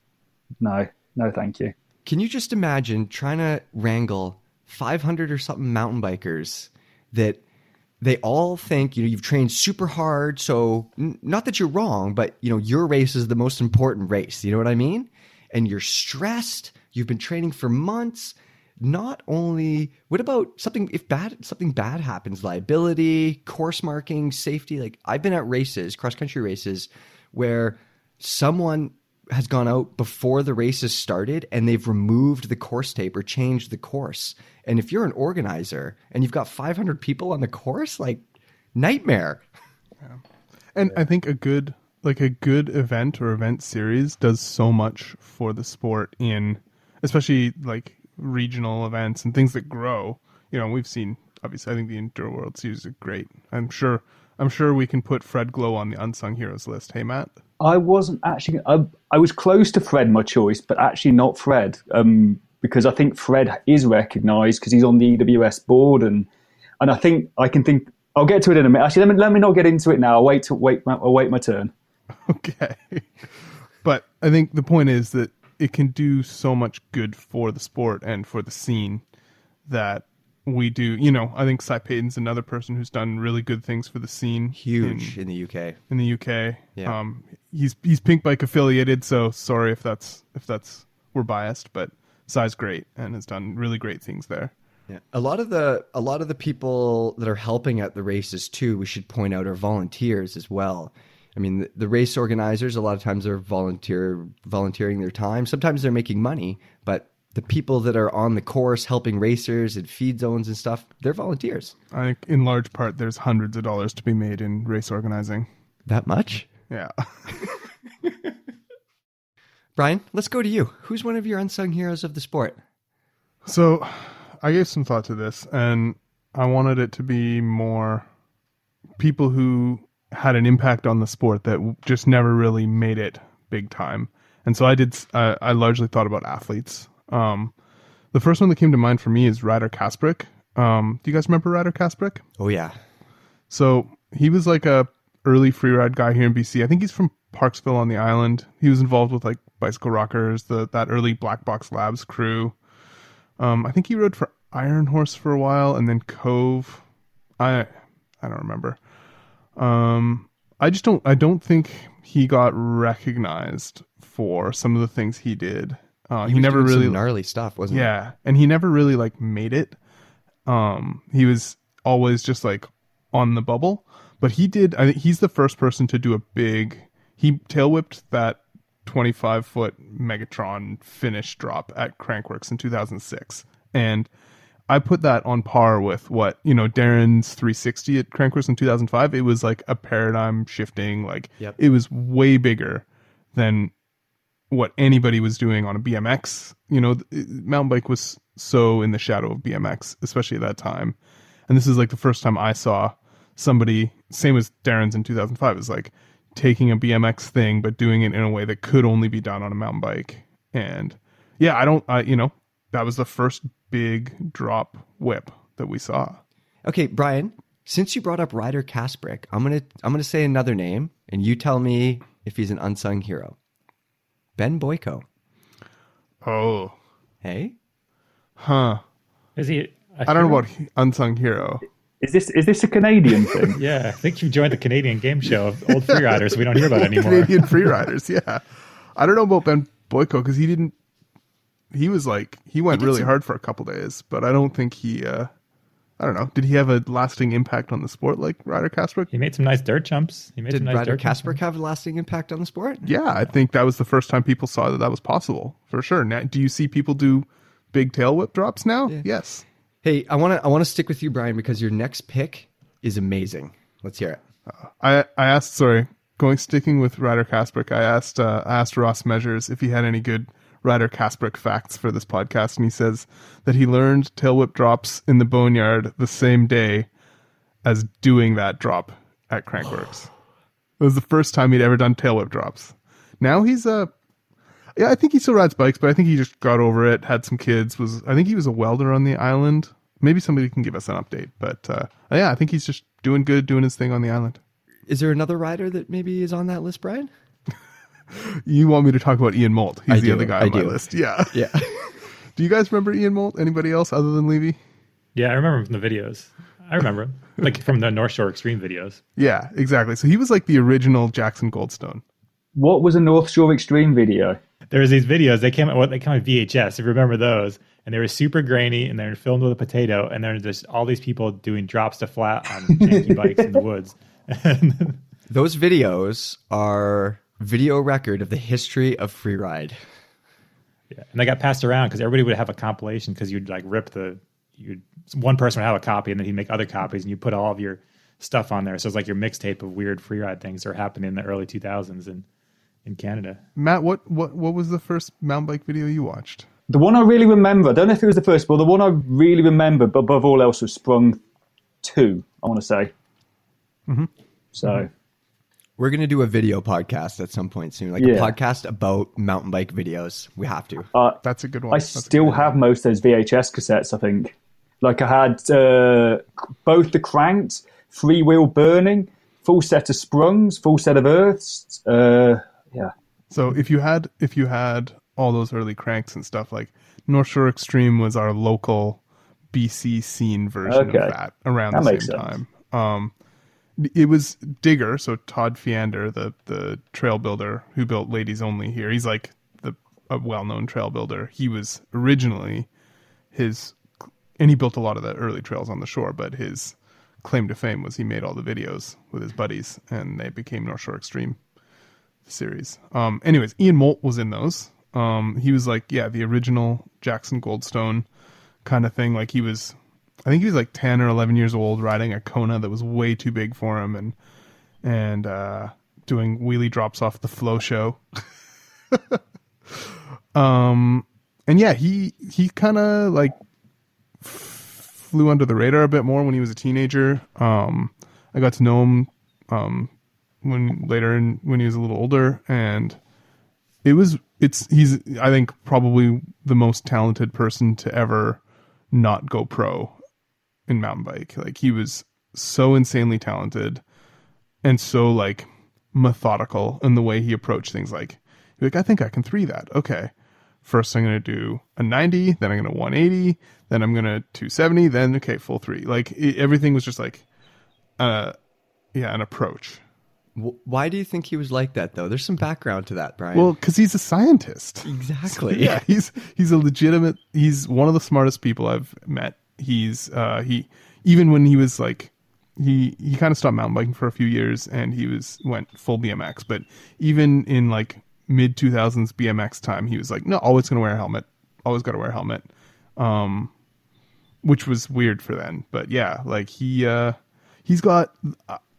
no, thank you. Can you just imagine trying to wrangle 500 or something mountain bikers that they all think, you've trained super hard. So not that you're wrong, but your race is the most important race. You know what I mean? And you're stressed. You've been training for months. Not only, what about something bad happens, liability, course marking, safety? Like I've been at races, cross country races, where someone has gone out before the race has started and they've removed the course tape or changed the course. And if you're an organizer and you've got 500 people on the course, like nightmare. Yeah. And I think a good event or event series does so much for the sport, in especially like regional events and things that grow. We've seen, obviously, I think the Enduro World Series are great. I'm sure we can put Fred Glow on the unsung heroes list. Hey, Matt? I wasn't actually, I was close to Fred, my choice, but actually not Fred, because I think Fred is recognized because he's on the EWS board, and I think I'll get to it in a minute. Actually, let me not get into it now. I'll wait my turn. Okay. But I think the point is that it can do so much good for the sport and for the scene that we do. I think Cy Payton's another person who's done really good things for the scene. Huge in the UK. Yeah. He's Pink Bike affiliated, so sorry if that's we're biased, but Cy's great and has done really great things there. Yeah. A lot of the people that are helping at the races too, we should point out, are volunteers as well. I mean, the race organizers, a lot of times they're volunteering their time. Sometimes they're making money, but the people that are on the course helping racers and feed zones and stuff, they're volunteers. I think in large part, there's hundreds of dollars to be made in race organizing. That much? Yeah. Brian, let's go to you. Who's one of your unsung heroes of the sport? So I gave some thought to this, and I wanted it to be more people who had an impact on the sport that just never really made it big time. And so I did, I largely thought about athletes. The first one that came to mind for me is Ryder Kasprick. Do you guys remember Ryder Kasprick? Oh yeah. So he was like a early freeride guy here in BC. I think he's from Parksville on the island. He was involved with like Bicycle Rockers, that early Black Box Labs crew. I think he rode for Iron Horse for a while and then Cove. I don't remember. I don't think he got recognized for some of the things he did. He never really some gnarly stuff, wasn't it? Yeah, and he never really like made it. He was always just like on the bubble. But he did. I think he's the first person to do a big. He tail whipped that 25-foot Megatron finish drop at Crankworx in 2006, and I put that on par with what, you know, Darren's 360 at Crankworx in 2005. It was like a paradigm shifting. Like, yep. It was way bigger than what anybody was doing on a BMX. You know, mountain bike was so in the shadow of BMX, especially at that time. And this is like the first time I saw somebody, same as Darren's in 2005, is like taking a BMX thing, but doing it in a way that could only be done on a mountain bike. And yeah, that was the first big drop whip that we saw. Okay, Brian, since you brought up Ryder Kasprick, I'm gonna say another name, and you tell me if he's an unsung hero. Ben Boyko. Oh. Hey? Huh. Is he? I don't know about unsung hero. Is this a Canadian thing? Yeah, I think you joined the Canadian game show of old freeriders we don't hear about anymore. Canadian freeriders, yeah. I don't know about Ben Boyko because he didn't. He was like, he went really hard for a couple days, but I don't think he, I don't know. Did he have a lasting impact on the sport like Ryder Kasprick? He made some nice dirt jumps. Did Ryder Kasprick have a lasting impact on the sport? Yeah, I think that was the first time people saw that was possible, for sure. Now, do you see people do big tail whip drops now? Yeah. Yes. Hey, I want to stick with you, Brian, because your next pick is amazing. Let's hear it. Sticking with Ryder Kasprick, I asked Ross Measures if he had any good Ryder Kasprick facts for this podcast, and he says that he learned tail whip drops in the boneyard the same day as doing that drop at Crankworx. It was the first time he'd ever done tail whip drops. Now he's I think he still rides bikes, but I think he just got over it, had some kids, I think he was a welder on the island. Maybe somebody can give us an update, but I think he's just doing good, doing his thing on the island. Is there another rider that maybe is on that list, Brian? You want me to talk about Ian Moult? He's the other guy on my list. Yeah. Yeah. Do you guys remember Ian Moult? Anybody else other than Levy? Yeah, I remember him from the videos. I remember him. Like from the North Shore Extreme videos. Yeah, exactly. So he was like the original Jackson Goldstone. What was a North Shore Extreme video? There was these videos. They came out VHS, if you remember those. And they were super grainy, and they were filmed with a potato, and there were just all these people doing drops to flat on changing bikes in the woods. Those videos are video record of the history of freeride. Yeah, and they got passed around because everybody would have a compilation, because you'd like one person would have a copy, and then he'd make other copies, and you put all of your stuff on there. So it's like your mixtape of weird freeride things that are happening in the early 2000s in Canada. Matt, what was the first mountain bike video you watched? The one I really remember, I don't know if it was the first, but the one I really remember, but above all else, was Sprung 2, I want to say. Mm-hmm. So... Mm-hmm. We're going to do a video podcast at some point soon, a podcast about mountain bike videos. We have to. That's a good one. I still have most of those VHS cassettes, I think. Like I had both the Cranked, Free Wheel Burning, full set of Sprungs, full set of Earths. Yeah. So if you had all those early Cranks and stuff, like North Shore Extreme was our local BC scene version of that around the same time. It was Digger, so Todd Fiander, the trail builder who built Ladies Only here. He's like a well-known trail builder. He was originally and he built a lot of the early trails on the shore, but his claim to fame was he made all the videos with his buddies, and they became North Shore Extreme series. Anyways, Ian Moult was in those. He was like, the original Jackson Goldstone kind of thing. Like I think he was like 10 or 11 years old, riding a Kona that was way too big for him and doing wheelie drops off the Flow Show. He kind of like flew under the radar a bit more when he was a teenager. I got to know him when he was a little older, and he's I think probably the most talented person to ever not go pro in mountain bike. Like, he was so insanely talented and so like methodical in the way he approached things. Like I think I can three that. Okay, first I'm gonna do a 90, then I'm gonna 180, then I'm gonna 270, then okay, full three. Like everything was just like an approach. Why do you think he was like that, though? There's some background to that, Brian. Well, because he's a scientist. Exactly. So, yeah, he's a legitimate. He's one of the smartest people I've met. He's even when he was like, he kind of stopped mountain biking for a few years, and he went full BMX. But even in like mid 2000s BMX time, he was like, no, always gonna wear a helmet. Always gotta wear a helmet. Which was weird for then, but yeah, like he's got.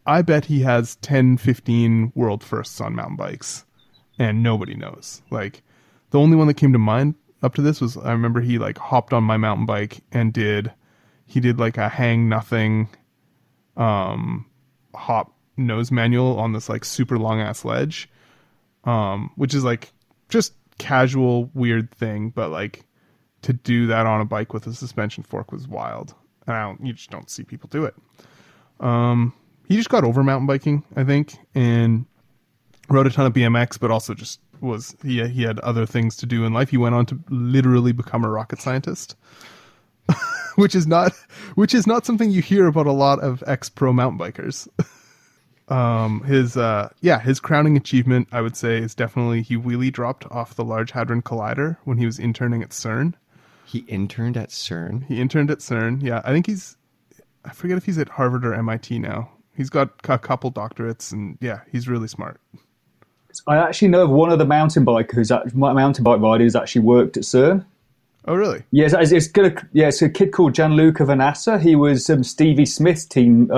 I bet he has 10, 15 world firsts on mountain bikes, and nobody knows. Like, the only one that came to mind up to this was, I remember he like hopped on my mountain bike and did like a hang nothing, hop nose manual on this like super long ass ledge, which is like just casual weird thing, but like to do that on a bike with a suspension fork was wild, and you just don't see people do it. He just got over mountain biking, I think, and rode a ton of BMX, but also just he had other things to do in life. He went on to literally become a rocket scientist, which is not something you hear about a lot of ex-pro mountain bikers. His crowning achievement, I would say, is definitely he wheelie dropped off the Large Hadron Collider when he was interning at CERN. He interned at CERN? He interned at CERN, yeah. I think I forget if he's at Harvard or MIT now. He's got a couple doctorates, and yeah, he's really smart. I actually know of one other mountain bike rider who's actually worked at CERN. Oh, really? Yes, it's a kid called Gianluca Vanassa. He was Stevie Smith's junior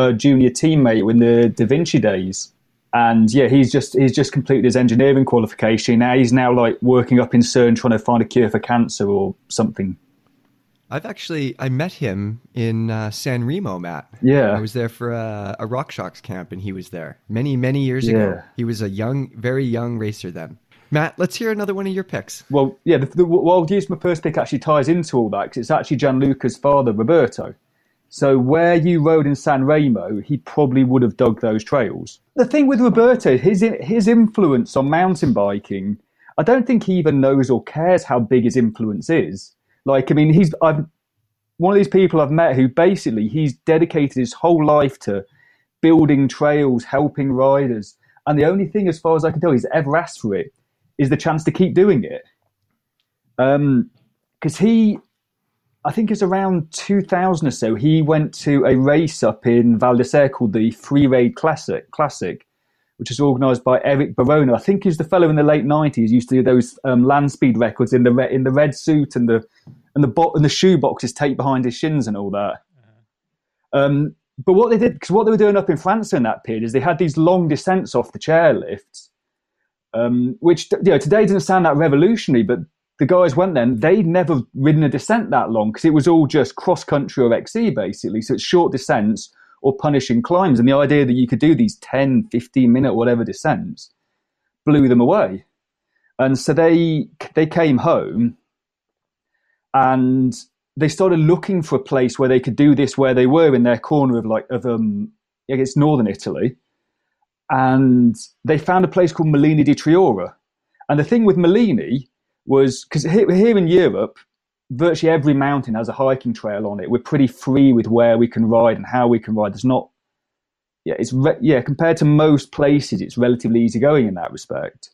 teammate in the Da Vinci days, and yeah, he's just completed his engineering qualification. Now he's like working up in CERN trying to find a cure for cancer or something. I met him in San Remo, Matt. Yeah. I was there for a RockShox camp, and he was there many, many years ago. He was a very young racer then. Matt, let's hear another one of your picks. Well, yeah, my first pick actually ties into all that, because it's actually Gianluca's father, Roberto. So where you rode in San Remo, he probably would have dug those trails. The thing with Roberto, his influence on mountain biking, I don't think he even knows or cares how big his influence is. Like, I mean, I'm one of these people I've met who basically he's dedicated his whole life to building trails, helping riders. And the only thing, as far as I can tell, he's ever asked for it is the chance to keep doing it. Because I think it's around 2000 or so, he went to a race up in Val d'Isère called the Free Raid Classic, which is organised by Eric Barona. I think he's the fellow in the late 90s used to do those land speed records in the red suit and the shoe boxes taped behind his shins and all that. But what they did, because what they were doing up in France in that period is they had these long descents off the chairlifts, which today doesn't sound that revolutionary, but the guys went then, they'd never ridden a descent that long because it was all just cross-country or XC basically, so it's short descents or punishing climbs. And the idea that you could do these 10, 15-minute, whatever descents, blew them away. And so they came home and they started looking for a place where they could do this, where they were in their corner I guess, northern Italy. And they found a place called Molini di Triora. And the thing with Molini was, because here in Europe, virtually every mountain has a hiking trail on it. We're pretty free with where we can ride and how we can ride. There's not, compared to most places, it's relatively easy going in that respect.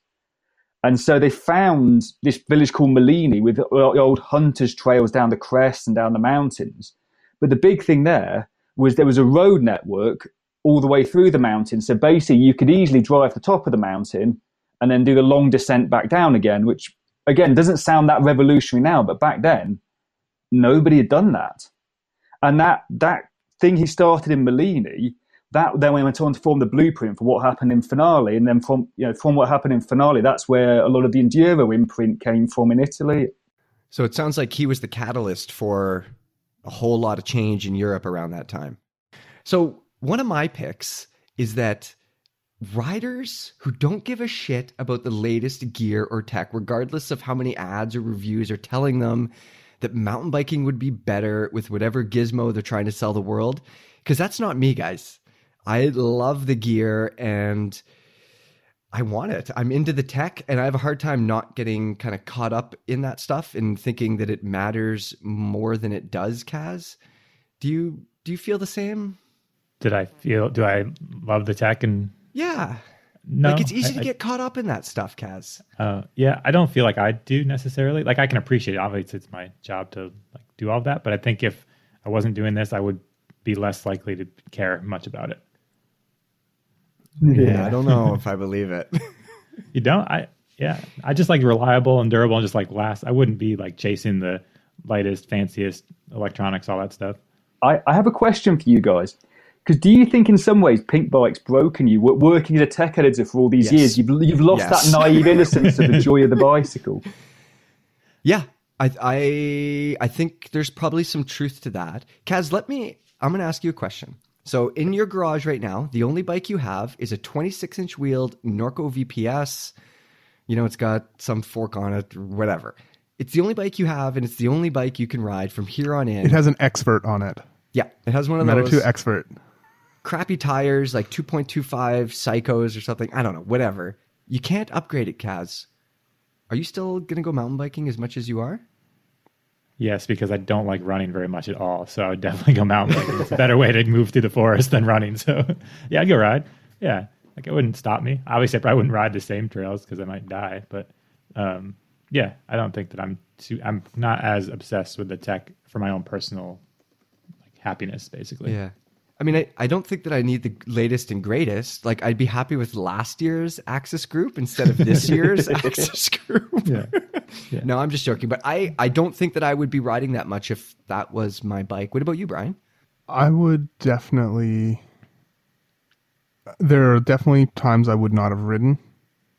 And so they found this village called Molini with the old hunters' trails down the crests and down the mountains. But the big thing there was a road network all the way through the mountain. So basically, you could easily drive the top of the mountain and then do the long descent back down again, which, again, doesn't sound that revolutionary now, but back then, nobody had done that. And that thing he started in Molini, that then went on to form the blueprint for what happened in Finale. And then from what happened in Finale, that's where a lot of the Enduro imprint came from in Italy. So it sounds like he was the catalyst for a whole lot of change in Europe around that time. So one of my picks is that riders who don't give a shit about the latest gear or tech, regardless of how many ads or reviews are telling them that mountain biking would be better with whatever gizmo they're trying to sell the world. Because that's not me, guys. I love the gear and I want it. I'm into the tech, and I have a hard time not getting kind of caught up in that stuff and thinking that it matters more than it does, Kaz. Do you feel the same? Do I love the tech? And yeah. No, like, it's easy to get caught up in that stuff, Kaz. Yeah, I don't feel like I do necessarily. Like, I can appreciate it. Obviously, it's my job to like do all that. But I think if I wasn't doing this, I would be less likely to care much about it. Yeah, I don't know if I believe it. You don't? I just like reliable and durable and just like last. I wouldn't be like chasing the lightest, fanciest electronics, all that stuff. I have a question for you guys. Because do you think in some ways Pinkbike's broken you? Working as a tech editor for all these years, you've lost that naive innocence of the joy of the bicycle. Yeah, I think there's probably some truth to that. Kaz, I'm going to ask you a question. So in your garage right now, the only bike you have is a 26-inch wheeled Norco VPS. You know, it's got some fork on it, or whatever. It's the only bike you have, and it's the only bike you can ride from here on in. It has an expert on it. Yeah, it has one of those. Moto2 expert. Crappy tires, like 2.25 psychos or something. I don't know, whatever. You can't upgrade it, Kaz. Are you still going to go mountain biking as much as you are? Yes, because I don't like running very much at all. So I would definitely go mountain biking. It's a better way to move through the forest than running. So yeah, I'd go ride. Yeah, like it wouldn't stop me. Obviously, I probably wouldn't ride the same trails because I might die. But yeah, I don't think that I'm not as obsessed with the tech for my own personal like happiness, basically. Yeah. I mean, I don't think that I need the latest and greatest. Like, I'd be happy with last year's Axis group instead of this year's Axis group. Yeah. Yeah. No, I'm just joking. But I don't think that I would be riding that much if that was my bike. What about you, Brian? I would definitely... There are definitely times I would not have ridden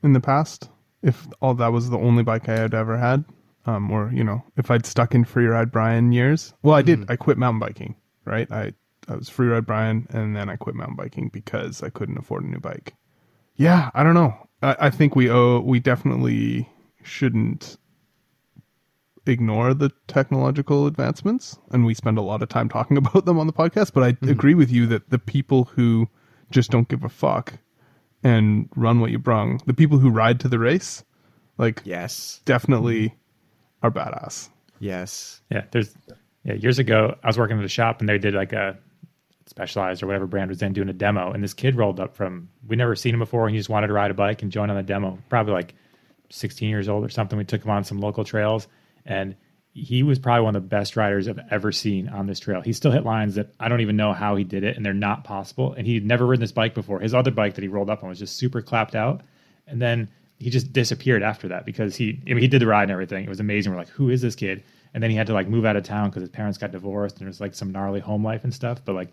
in the past if all that was the only bike I had ever had. Or, you know, if I'd stuck in Freeride Brian years. Well, I did. I quit mountain biking, right? I was Freeride Brian, and then I quit mountain biking because I couldn't afford a new bike. Yeah, I don't know. I think we definitely shouldn't ignore the technological advancements, and we spend a lot of time talking about them on the podcast, but I agree with you that the people who just don't give a fuck and run what you brung, the people who ride to the race, like, yes, definitely are badass. Yes. Yeah, years ago, I was working at a shop, and they did like a Specialized or whatever brand was in doing a demo, and this kid rolled up from, we never seen him before, and he just wanted to ride a bike and join on the demo, probably like 16 years old or something. We took him on some local trails, and he was probably one of the best riders I've ever seen on this trail. He still hit lines that I don't even know how he did it, and they're not possible, and he'd never ridden this bike before. His other bike that he rolled up on was just super clapped out, and then he just disappeared after that because he did the ride and everything. It was amazing. We're like, who is this kid? And then he had to like move out of town because his parents got divorced, and there was like some gnarly home life and stuff. But like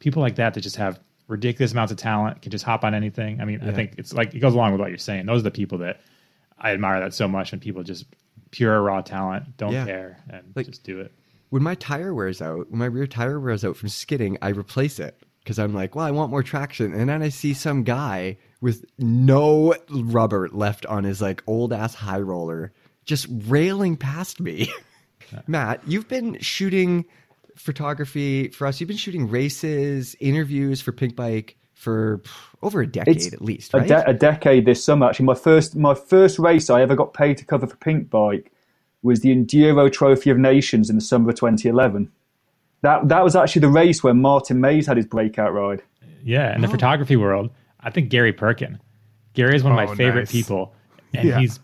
people like that just have ridiculous amounts of talent, can just hop on anything. I mean, yeah. I think it's like, it goes along with what you're saying. Those are the people that I admire that so much, and people just pure raw talent, don't care, and like, just do it. When my tire wears out, when my rear tire wears out from skidding, I replace it because I'm like, well, I want more traction. And then I see some guy with no rubber left on his like old ass high roller just railing past me. Matt, you've been shooting photography for us. You've been shooting races, interviews for Pinkbike for over a decade at least, right? A decade this summer, actually. My first race I ever got paid to cover for Pinkbike was the Enduro Trophy of Nations in the summer of 2011. That was actually the race where Martin Mays had his breakout ride. Yeah, in the photography world, I think Gary Perkin. Gary is one of my favorite people, and he's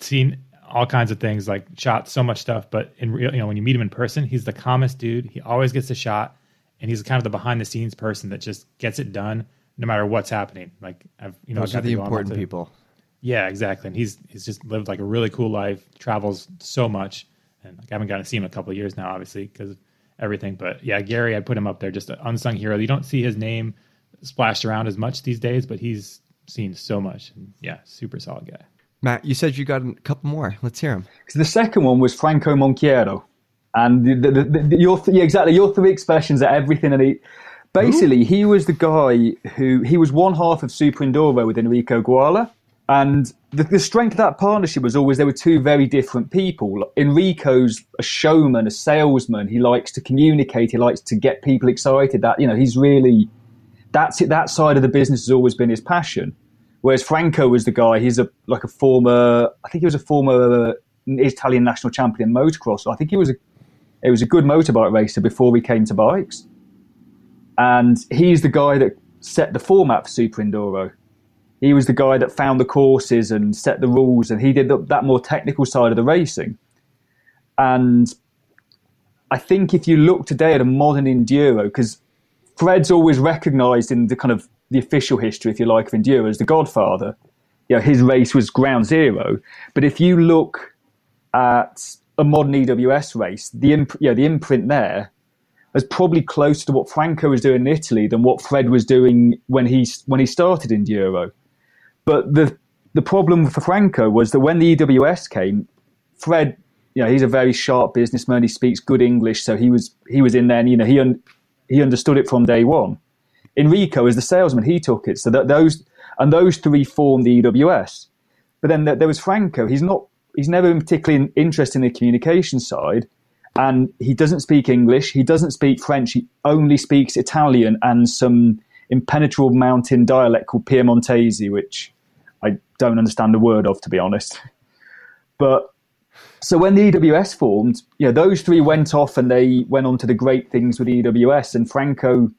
seen all kinds of things, like shot so much stuff, but in real, you know, when you meet him in person, he's the calmest dude. He always gets a shot, and he's kind of the behind the scenes person that just gets it done no matter what's happening. Like, those are the important people. Yeah, exactly. And he's just lived like a really cool life, travels so much, and like, I haven't gotten to see him in a couple of years now, obviously, because of everything. But yeah, Gary, I'd put him up there, just an unsung hero. You don't see his name splashed around as much these days, but he's seen so much. And yeah, super solid guy. Matt, you said you got a couple more. Let's hear them. So the second one was Franco Monchiero, and your three expressions are everything. And he was the guy who was one half of Super Enduro with Enrico Guala, and the strength of that partnership was always there were two very different people. Enrico's a showman, a salesman. He likes to communicate. He likes to get people excited. That he's really that's it. That side of the business has always been his passion. Whereas Franco was the guy, he was a former Italian national champion in motocross. So I think he was a good motorbike racer before he came to bikes. And he's the guy that set the format for Super Enduro. He was the guy that found the courses and set the rules, and he did that more technical side of the racing. And I think if you look today at a modern enduro, because Fred's always recognised in the kind of the official history, if you like, of enduro as the godfather. You know, his race was Ground Zero. But if you look at a modern EWS race, the imprint there is probably closer to what Franco was doing in Italy than what Fred was doing when he started enduro. But the problem for Franco was that when the EWS came, Fred, you know, he's a very sharp businessman. He speaks good English, so he was in there, and you know, he understood it from day one. Enrico, as the salesman, he took it. So that those three formed the EWS. But then there was Franco. He's never been particularly interested in the communication side, and he doesn't speak English. He doesn't speak French. He only speaks Italian and some impenetrable mountain dialect called Piemontese, which I don't understand the word of, to be honest. But so when the EWS formed, you know, those three went off and they went on to the great things with the EWS, and Franco,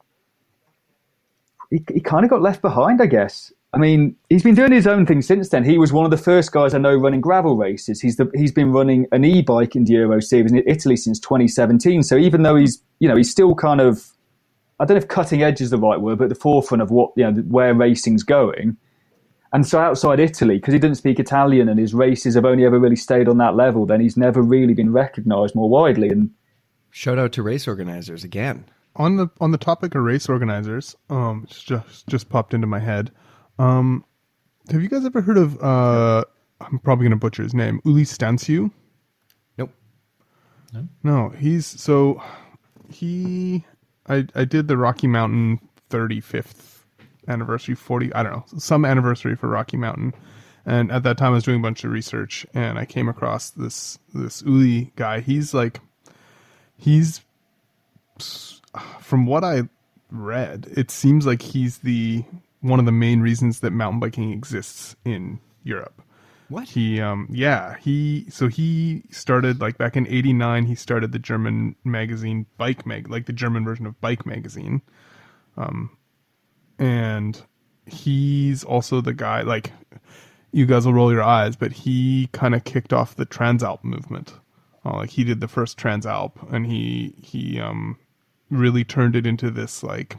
he kind of got left behind, I guess. I mean, he's been doing his own thing since then. He was one of the first guys I know running gravel races. He's been running an e-bike enduro series in Italy since 2017. So even though he's still kind of, I don't know if cutting edge is the right word, but at the forefront of what, you know, where racing's going. And so outside Italy, because he doesn't speak Italian and his races have only ever really stayed on that level, then he's never really been recognised more widely. And shout out to race organisers again. On the topic of race organisers, it's just popped into my head. Have you guys ever heard of, I'm probably going to butcher his name, Uli Stanciu? Nope. No, I did the Rocky Mountain 35th anniversary, some anniversary for Rocky Mountain. And at that time I was doing a bunch of research and I came across this Uli guy. He's from what I read, it seems like he's one of the main reasons that mountain biking exists in Europe. What? He started, like, back in 89, he started the German magazine the German version of Bike magazine. And he's also the guy, like, you guys will roll your eyes, but he kind of kicked off the Transalp movement. Like, he did the first Transalp, and he really turned it into this, like,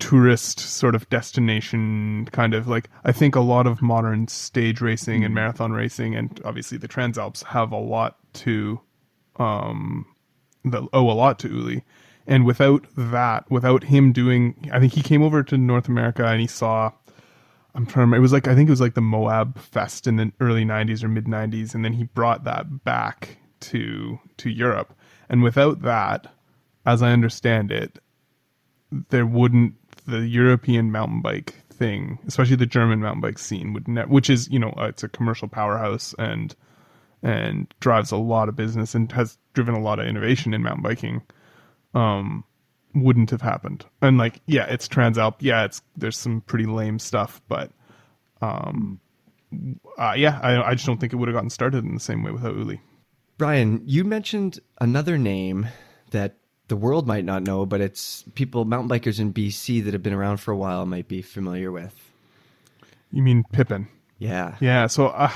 tourist sort of destination kind of, like, I think a lot of modern stage racing and marathon racing, and obviously the Transalps have a lot to Uli. And without him doing, I think he came over to North America and he saw, I'm trying to remember, it was like the Moab Fest in the early 90s or mid 90s. And then he brought that back to Europe. And without that, as I understand it, there wouldn't, the European mountain bike thing, especially the German mountain bike scene, which is, you know, it's a commercial powerhouse and drives a lot of business and has driven a lot of innovation in mountain biking, wouldn't have happened. And, like, yeah, it's Transalp. Yeah, there's some pretty lame stuff, but I just don't think it would have gotten started in the same way without Uli. Brian, you mentioned another name that the world might not know, but it's people, mountain bikers in BC that have been around for a while might be familiar with. You mean Pippin? Yeah. Yeah. So I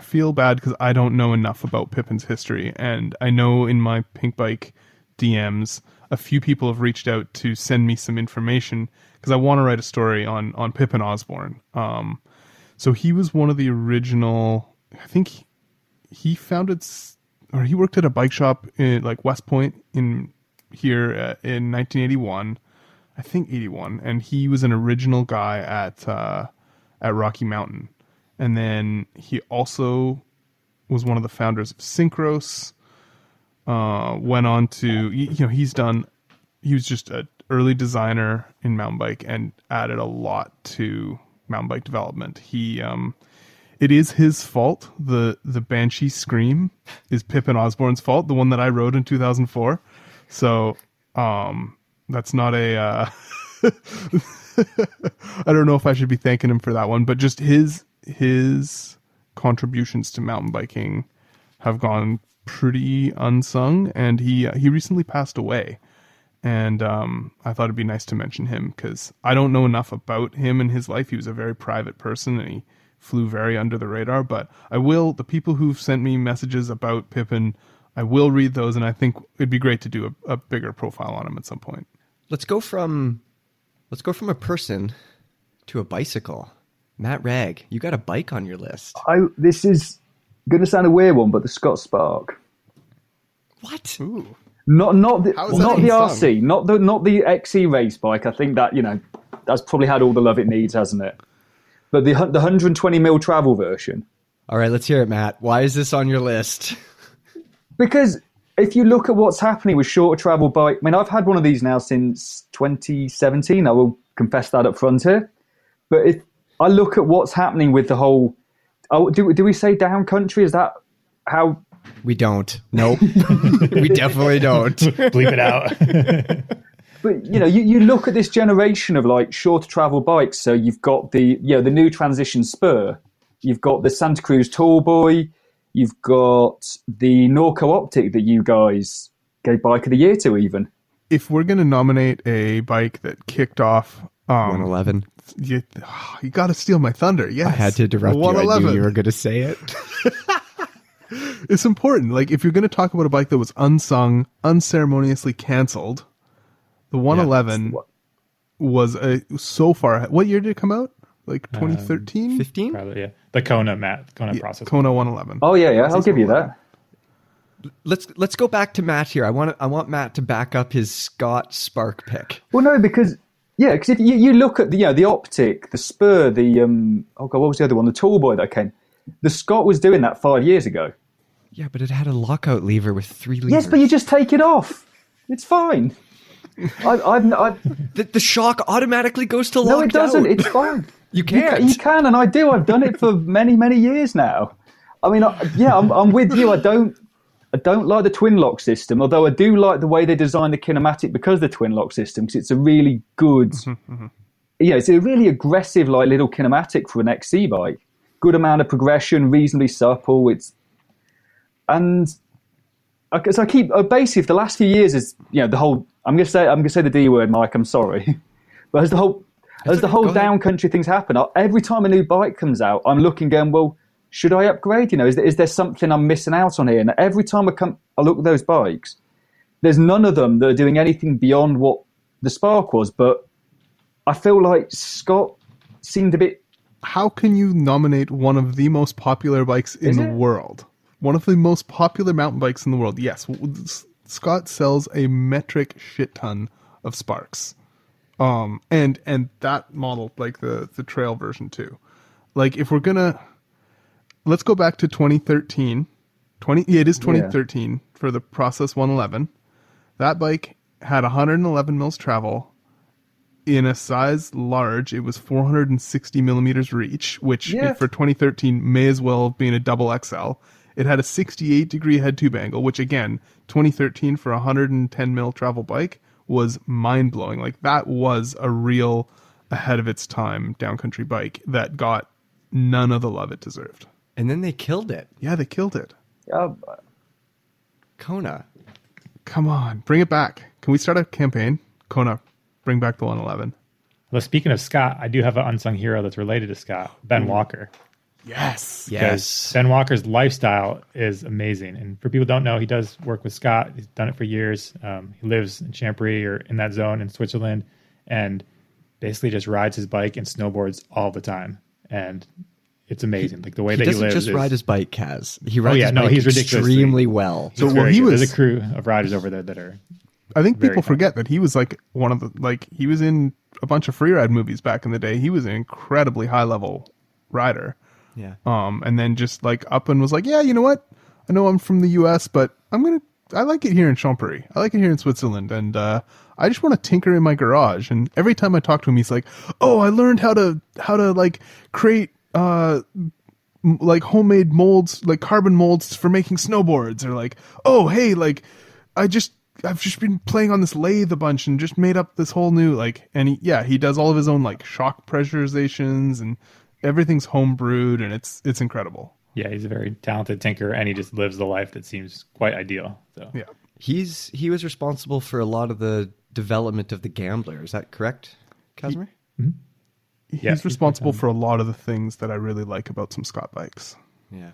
feel bad because I don't know enough about Pippin's history. And I know in my Pink Bike DMs, a few people have reached out to send me some information because I want to write a story on Pippin Osborne. So he was one of the original, I think he founded, or he worked at a bike shop in, like, West Point in 1981, I think 81, and he was an original guy at Rocky Mountain, and then he also was one of the founders of Synchros. Went on to, you know, he was just an early designer in mountain bike and added a lot to mountain bike development. He it is his fault. The Banshee Scream is Pippin Osborne's fault, the one that I rode in 2004. So, that's not a, I don't know if I should be thanking him for that one, but just his contributions to mountain biking have gone pretty unsung. And he recently passed away. And I thought it'd be nice to mention him because I don't know enough about him and his life. He was a very private person and he flew very under the radar. But I will, the people who've sent me messages about Pippin, I will read those. And I think it'd be great to do a bigger profile on him at some point. Let's go from a person to a bicycle. Matt Rag, you got a bike on your list. This is going to sound a weird one, but the Scott Spark. What? Ooh. Not the RC, not the XC race bike. I think that, you know, that's probably had all the love it needs, hasn't it? But the 120 mil travel version. All right, let's hear it, Matt. Why is this on your list? Because if you look at what's happening with shorter travel bike, I mean, I've had one of these now since 2017. I will confess that up front here. But if I look at what's happening with the whole, do we say down country? Is that how? We don't. Nope. We definitely don't. Bleep it out. But, you know, you look at this generation of, like, shorter travel bikes. So you've got the, you know, the new Transition Spur. You've got the Santa Cruz Tall Boy. You've got the Norco Optic that you guys gave Bike of the Year to, even. If we're going to nominate a bike that kicked off... 111. You got to steal my thunder, yes. I had to interrupt you. I knew you were going to say it. It's important. Like, if you're going to talk about a bike that was unsung, unceremoniously canceled, the 111 was so far. What year did it come out? Like 2013? 15? Probably, yeah. The Kona, Matt. Kona process. Kona 111. Oh, yeah. I'll give you that. Let's go back to Matt here. I want Matt to back up his Scott Spark pick. Well, no, because if you look at the, you know, the Optic, the Spur, the, what was the other one? The Tall Boy that came. The Scott was doing that 5 years ago. Yeah, but it had a lockout lever with 3 levers. Yes, but you just take it off. It's fine. The shock automatically goes to lockout. No, it doesn't. It's fine. You can't. You can, and I do. I've done it for many, many years now. I mean, I'm with you. I don't like the twin lock system, although I do like the way they designed the kinematic because of the twin lock system, because it's a really good, you know, it's a really aggressive, like, little kinematic for an XC bike. Good amount of progression, reasonably supple. So I keep basically the last few years is, you know, the whole. I'm gonna say the D word, Mike. I'm sorry, but as the whole down country things happen, every time a new bike comes out, I'm looking, going, well, should I upgrade? You know, is there something I'm missing out on here? And every time I look at those bikes, there's none of them that are doing anything beyond what the Spark was. But I feel like Scott seemed a bit. How can you nominate one of the most popular bikes in the world? One of the most popular mountain bikes in the world. Yes. Scott sells a metric shit ton of Sparks. And that model, like the trail version too. Like, if we're going to, let's go back to 2013. It is 2013 for the Process 111. That bike had 111 mils travel. In a size large, it was 460 millimeters reach, which for 2013 may as well have been a double XL. It had a 68-degree head-tube angle, which again, 2013 for a 110-mil travel bike was mind-blowing. Like, that was a real ahead-of-its-time downcountry bike that got none of the love it deserved. And then they killed it. Yeah, they killed it. Kona. Come on, bring it back. Can we start a campaign? Kona. Bring back the 111. Well, speaking of Scott, I do have an unsung hero that's related to Scott, Ben Walker. Yes. Ben Walker's lifestyle is amazing. And for people who don't know, he does work with Scott. He's done it for years. He lives in Champéry or in that zone in Switzerland and basically just rides his bike and snowboards all the time. And it's amazing. Like, the way that he lives. He doesn't just ride his bike, Kaz. He rides his bike extremely well. There's a crew of riders over there that are... I think people forget that he was he was in a bunch of free ride movies back in the day. He was an incredibly high level rider. Yeah. And then just up and was you know what? I know I'm from the US, but I like it here in Champéry. I like it here in Switzerland. And I just want to tinker in my garage. And every time I talk to him, he's like, oh, I learned how to create, homemade molds, carbon molds for making snowboards, or I've just been playing on this lathe a bunch and just made up this whole new, he does all of his own, shock pressurizations, and everything's homebrewed, and it's incredible. Yeah, he's a very talented tinker, and he just lives the life that seems quite ideal. So. Yeah. He was responsible for a lot of the development of the Gambler. Is that correct, Kazimer? He's responsible for a lot of the things that I really like about some Scott bikes. Yeah.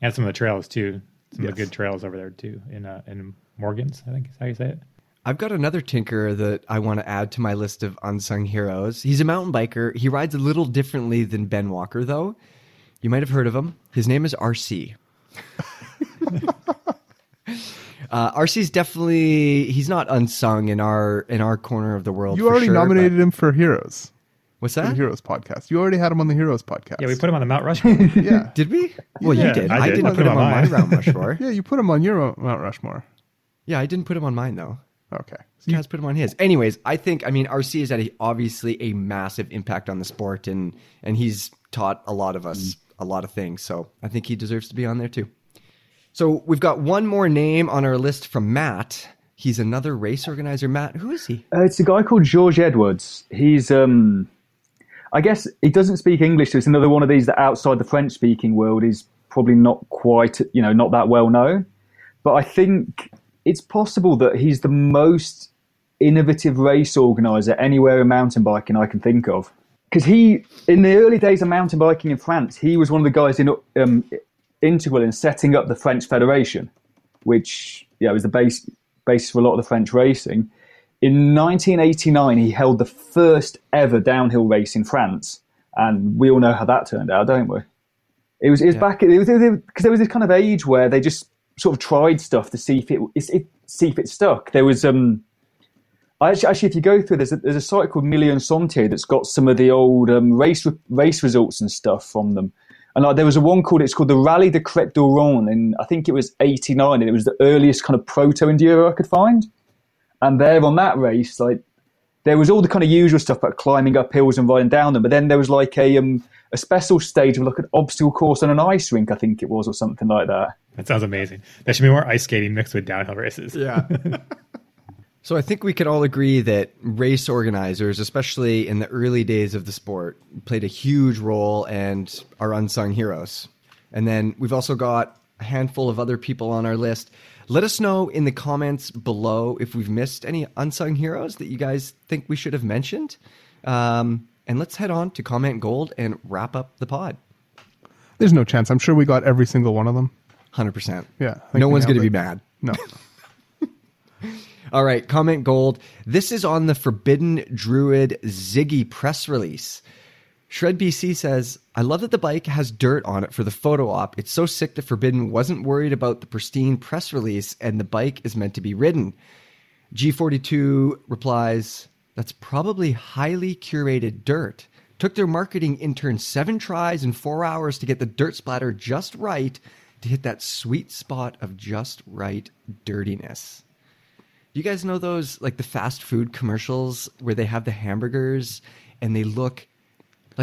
And some of the trails, too. Some of the good trails over there, too, in Morgan's, I think is how you say it. I've got another tinkerer that I want to add to my list of unsung heroes. He's a mountain biker. He rides a little differently than Ben Walker, though. You might have heard of him. His name is RC. RC's definitely, he's not unsung in our corner of the world. You already nominated him for Heroes. What's that? The Heroes podcast. You already had him on the Heroes podcast. Yeah, we put him on the Mount Rushmore. Yeah. Did we? Well, yeah, you did. I didn't put him on my Mount Rushmore. Yeah, you put him on your Mount Rushmore. Yeah, I didn't put him on mine, though. Okay. So Kaz put him on his. Anyways, I think, RC has had obviously a massive impact on the sport, and he's taught a lot of us a lot of things. So I think he deserves to be on there, too. So we've got one more name on our list from Matt. He's another race organizer. Matt, who is he? It's a guy called George Edwards. He's... I guess he doesn't speak English, so it's another one of these that outside the French-speaking world is probably not quite, not that well known. But I think it's possible that he's the most innovative race organizer anywhere in mountain biking I can think of. Because he, in the early days of mountain biking in France, he was one of the guys integral in setting up the French Federation, which was the basis for a lot of the French racing. In 1989, he held the first ever downhill race in France, and we all know how that turned out, don't we? It was back because there was this kind of age where they just sort of tried stuff to see if it stuck. There was actually, if you go through, there's a site called Million Sentier that's got some of the old race results and stuff from them, and there was it's called the Rallye de Crête d'Oron, and I think it was 89, and it was the earliest kind of proto enduro I could find. And there on that race, there was all the kind of usual stuff about climbing up hills and riding down them. But then there was a special stage of an obstacle course on an ice rink, I think it was, or something like that. That sounds amazing. There should be more ice skating mixed with downhill races. Yeah. So I think we can all agree that race organizers, especially in the early days of the sport, played a huge role and are unsung heroes. And then we've also got a handful of other people on our list. Let us know in the comments below if we've missed any unsung heroes that you guys think we should have mentioned. And let's head on to Comment Gold and wrap up the pod. There's no chance. I'm sure we got every single one of them. 100%. Yeah. No one's going to be mad. No. All right. Comment Gold. This is on the Forbidden Druid Ziggy press release. Shred BC says, I love that the bike has dirt on it for the photo op. It's so sick that Forbidden wasn't worried about the pristine press release and the bike is meant to be ridden. G42 replies, that's probably highly curated dirt. Took their marketing intern 7 tries and 4 hours to get the dirt splatter just right to hit that sweet spot of just right dirtiness. You guys know those, the fast food commercials where they have the hamburgers and they look...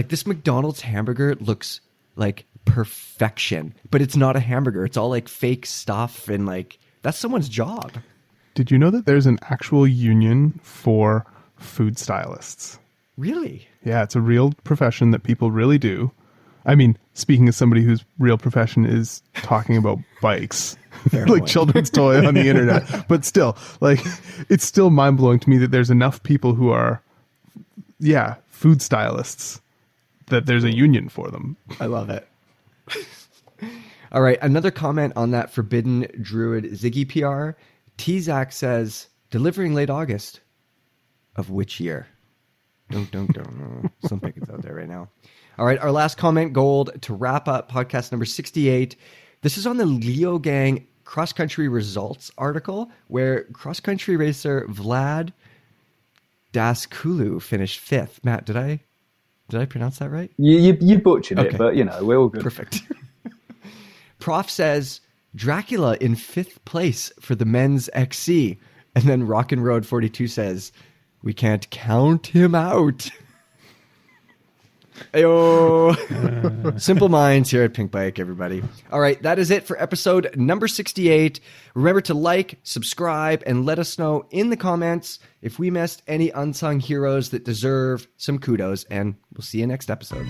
this McDonald's hamburger looks like perfection, but it's not a hamburger. It's all fake stuff, and that's someone's job. Did you know that there's an actual union for food stylists? Really? Yeah, it's a real profession that people really do. I mean, speaking as somebody whose real profession is talking about bikes, children's toy on the internet, but still, it's still mind-blowing to me that there's enough people who are, food stylists. That there's a union for them. I love it. All right. Another comment on that Forbidden Druid Ziggy PR. T-Zack says, delivering late August. Of which year? Don't. Some pickets out there right now. All right. Our last comment, Gold, to wrap up podcast number 68. This is on the Leogang cross-country results article where cross-country racer Vlad Daskulou finished 5th. Matt, did I pronounce that right? You butchered it, but we're all good. Perfect. Prof says, Dracula in 5th place for the men's XC. And then Rockin' Road 42 says, we can't count him out. Ayo. Simple minds here at Pink Bike, everybody. All right, that is it for episode number 68. Remember to like, subscribe, and let us know in the comments if we missed any unsung heroes that deserve some kudos, and we'll see you next episode.